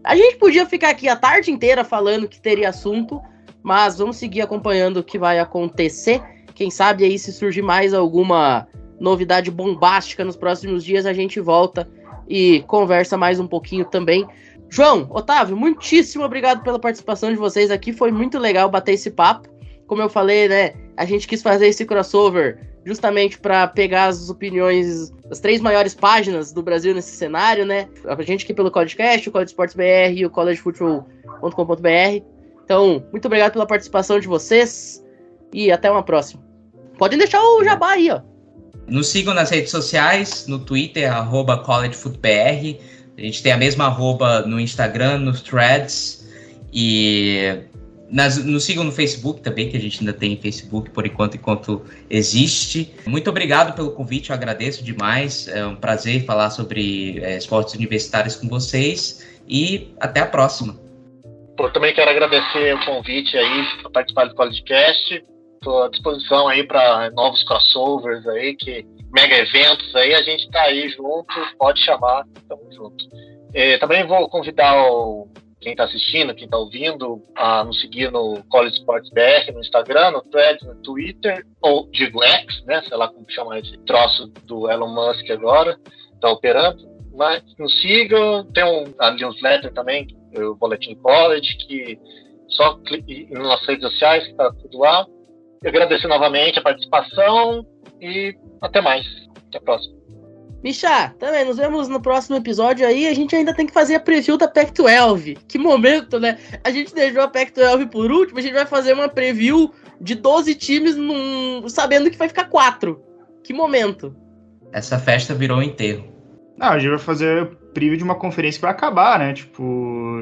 A gente podia ficar aqui a tarde inteira falando que teria assunto, mas vamos seguir acompanhando o que vai acontecer. Quem sabe aí, se surgir mais alguma novidade bombástica nos próximos dias, a gente volta e conversa mais um pouquinho também. João, Otávio, muitíssimo obrigado pela participação de vocês aqui. Foi muito legal bater esse papo. Como eu falei, né, a gente quis fazer esse crossover justamente para pegar as opiniões das três maiores páginas do Brasil nesse cenário, né? A gente aqui pelo College Cast, o College Sports BR e o collegefootball.com.br. Então, muito obrigado pela participação de vocês e até uma próxima. Podem deixar o jabá aí, ó. Nos sigam nas redes sociais, no Twitter, @collegefootbr. A gente tem a mesma @ no Instagram, nos threads e... Nos sigam no Facebook também, que a gente ainda tem Facebook por enquanto existe. Muito obrigado pelo convite, eu agradeço demais. É um prazer falar sobre esportes universitários com vocês e até a próxima. Eu também quero agradecer o convite aí para participar do podcast. Estou à disposição aí para novos crossovers aí, que mega eventos aí, a gente está aí junto, pode chamar, estamos juntos. Também vou convidar quem está assistindo, quem está ouvindo, a nos seguir no College Sports BR, no Instagram, no Threads, no Twitter, ou digo X, né? Sei lá como chamar esse troço do Elon Musk agora, está operando. Mas nos sigam, tem a newsletter também, o Boletim College, que só clique nas redes sociais, que está tudo lá. Eu agradeço novamente a participação e até mais. Até a próxima. Michá, também, nos vemos no próximo episódio aí. A gente ainda tem que fazer a preview da Pac-12. Que momento, né? A gente deixou a Pac-12 por último, a gente vai fazer uma preview de 12 times sabendo que vai ficar 4. Que momento. Essa festa virou um enterro. Não, a gente vai fazer preview de uma conferência que vai acabar, né? Tipo,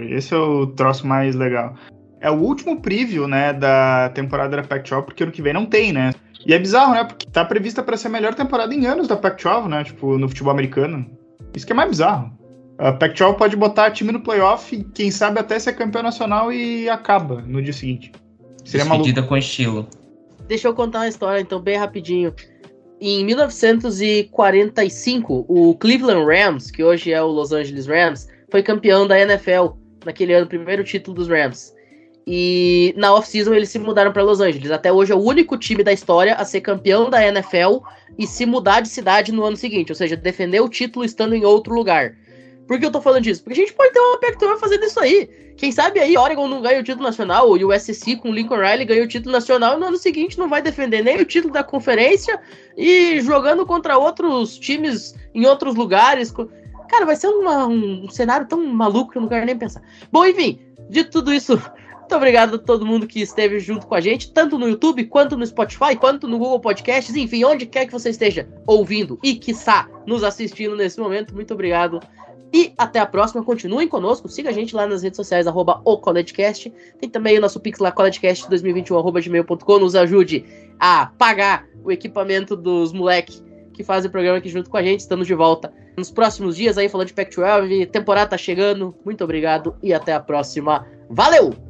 esse é o troço mais legal. É o último preview, né, da temporada da Pac-12, porque ano que vem não tem, né? E é bizarro, né? Porque tá prevista pra ser a melhor temporada em anos da Pac-12, né? Tipo, no futebol americano. Isso que é mais bizarro. A Pac-12 pode botar time no playoff e, quem sabe, até ser campeão nacional e acaba no dia seguinte. Seria maluco. Despedida com estilo. Deixa eu contar uma história, então, bem rapidinho. Em 1945, o Cleveland Rams, que hoje é o Los Angeles Rams, foi campeão da NFL naquele ano, primeiro título dos Rams. E na off-season eles se mudaram para Los Angeles. Até hoje é o único time da história a ser campeão da NFL e se mudar de cidade no ano seguinte. Ou seja, defender o título estando em outro lugar. Por que eu tô falando disso? Porque a gente pode ter uma Pac-12 fazendo isso aí. Quem sabe aí Oregon não ganha o título nacional, o USC com o Lincoln Riley ganha o título nacional e no ano seguinte não vai defender nem o título da conferência e jogando contra outros times em outros lugares. Cara, vai ser um cenário tão maluco que eu não quero nem pensar. Bom, enfim, dito tudo isso... Muito obrigado a todo mundo que esteve junto com a gente, tanto no YouTube, quanto no Spotify, quanto no Google Podcasts, enfim, onde quer que você esteja ouvindo e, quiçá, nos assistindo nesse momento. Muito obrigado e até a próxima. Continuem conosco, siga a gente lá nas redes sociais, @ocollegecast. Tem também o nosso pix lá, collegecast2021, @gmail.com. Nos ajude a pagar o equipamento dos moleques que fazem o programa aqui junto com a gente. Estamos de volta nos próximos dias aí, falando de Pac-12. Temporada tá chegando. Muito obrigado e até a próxima. Valeu!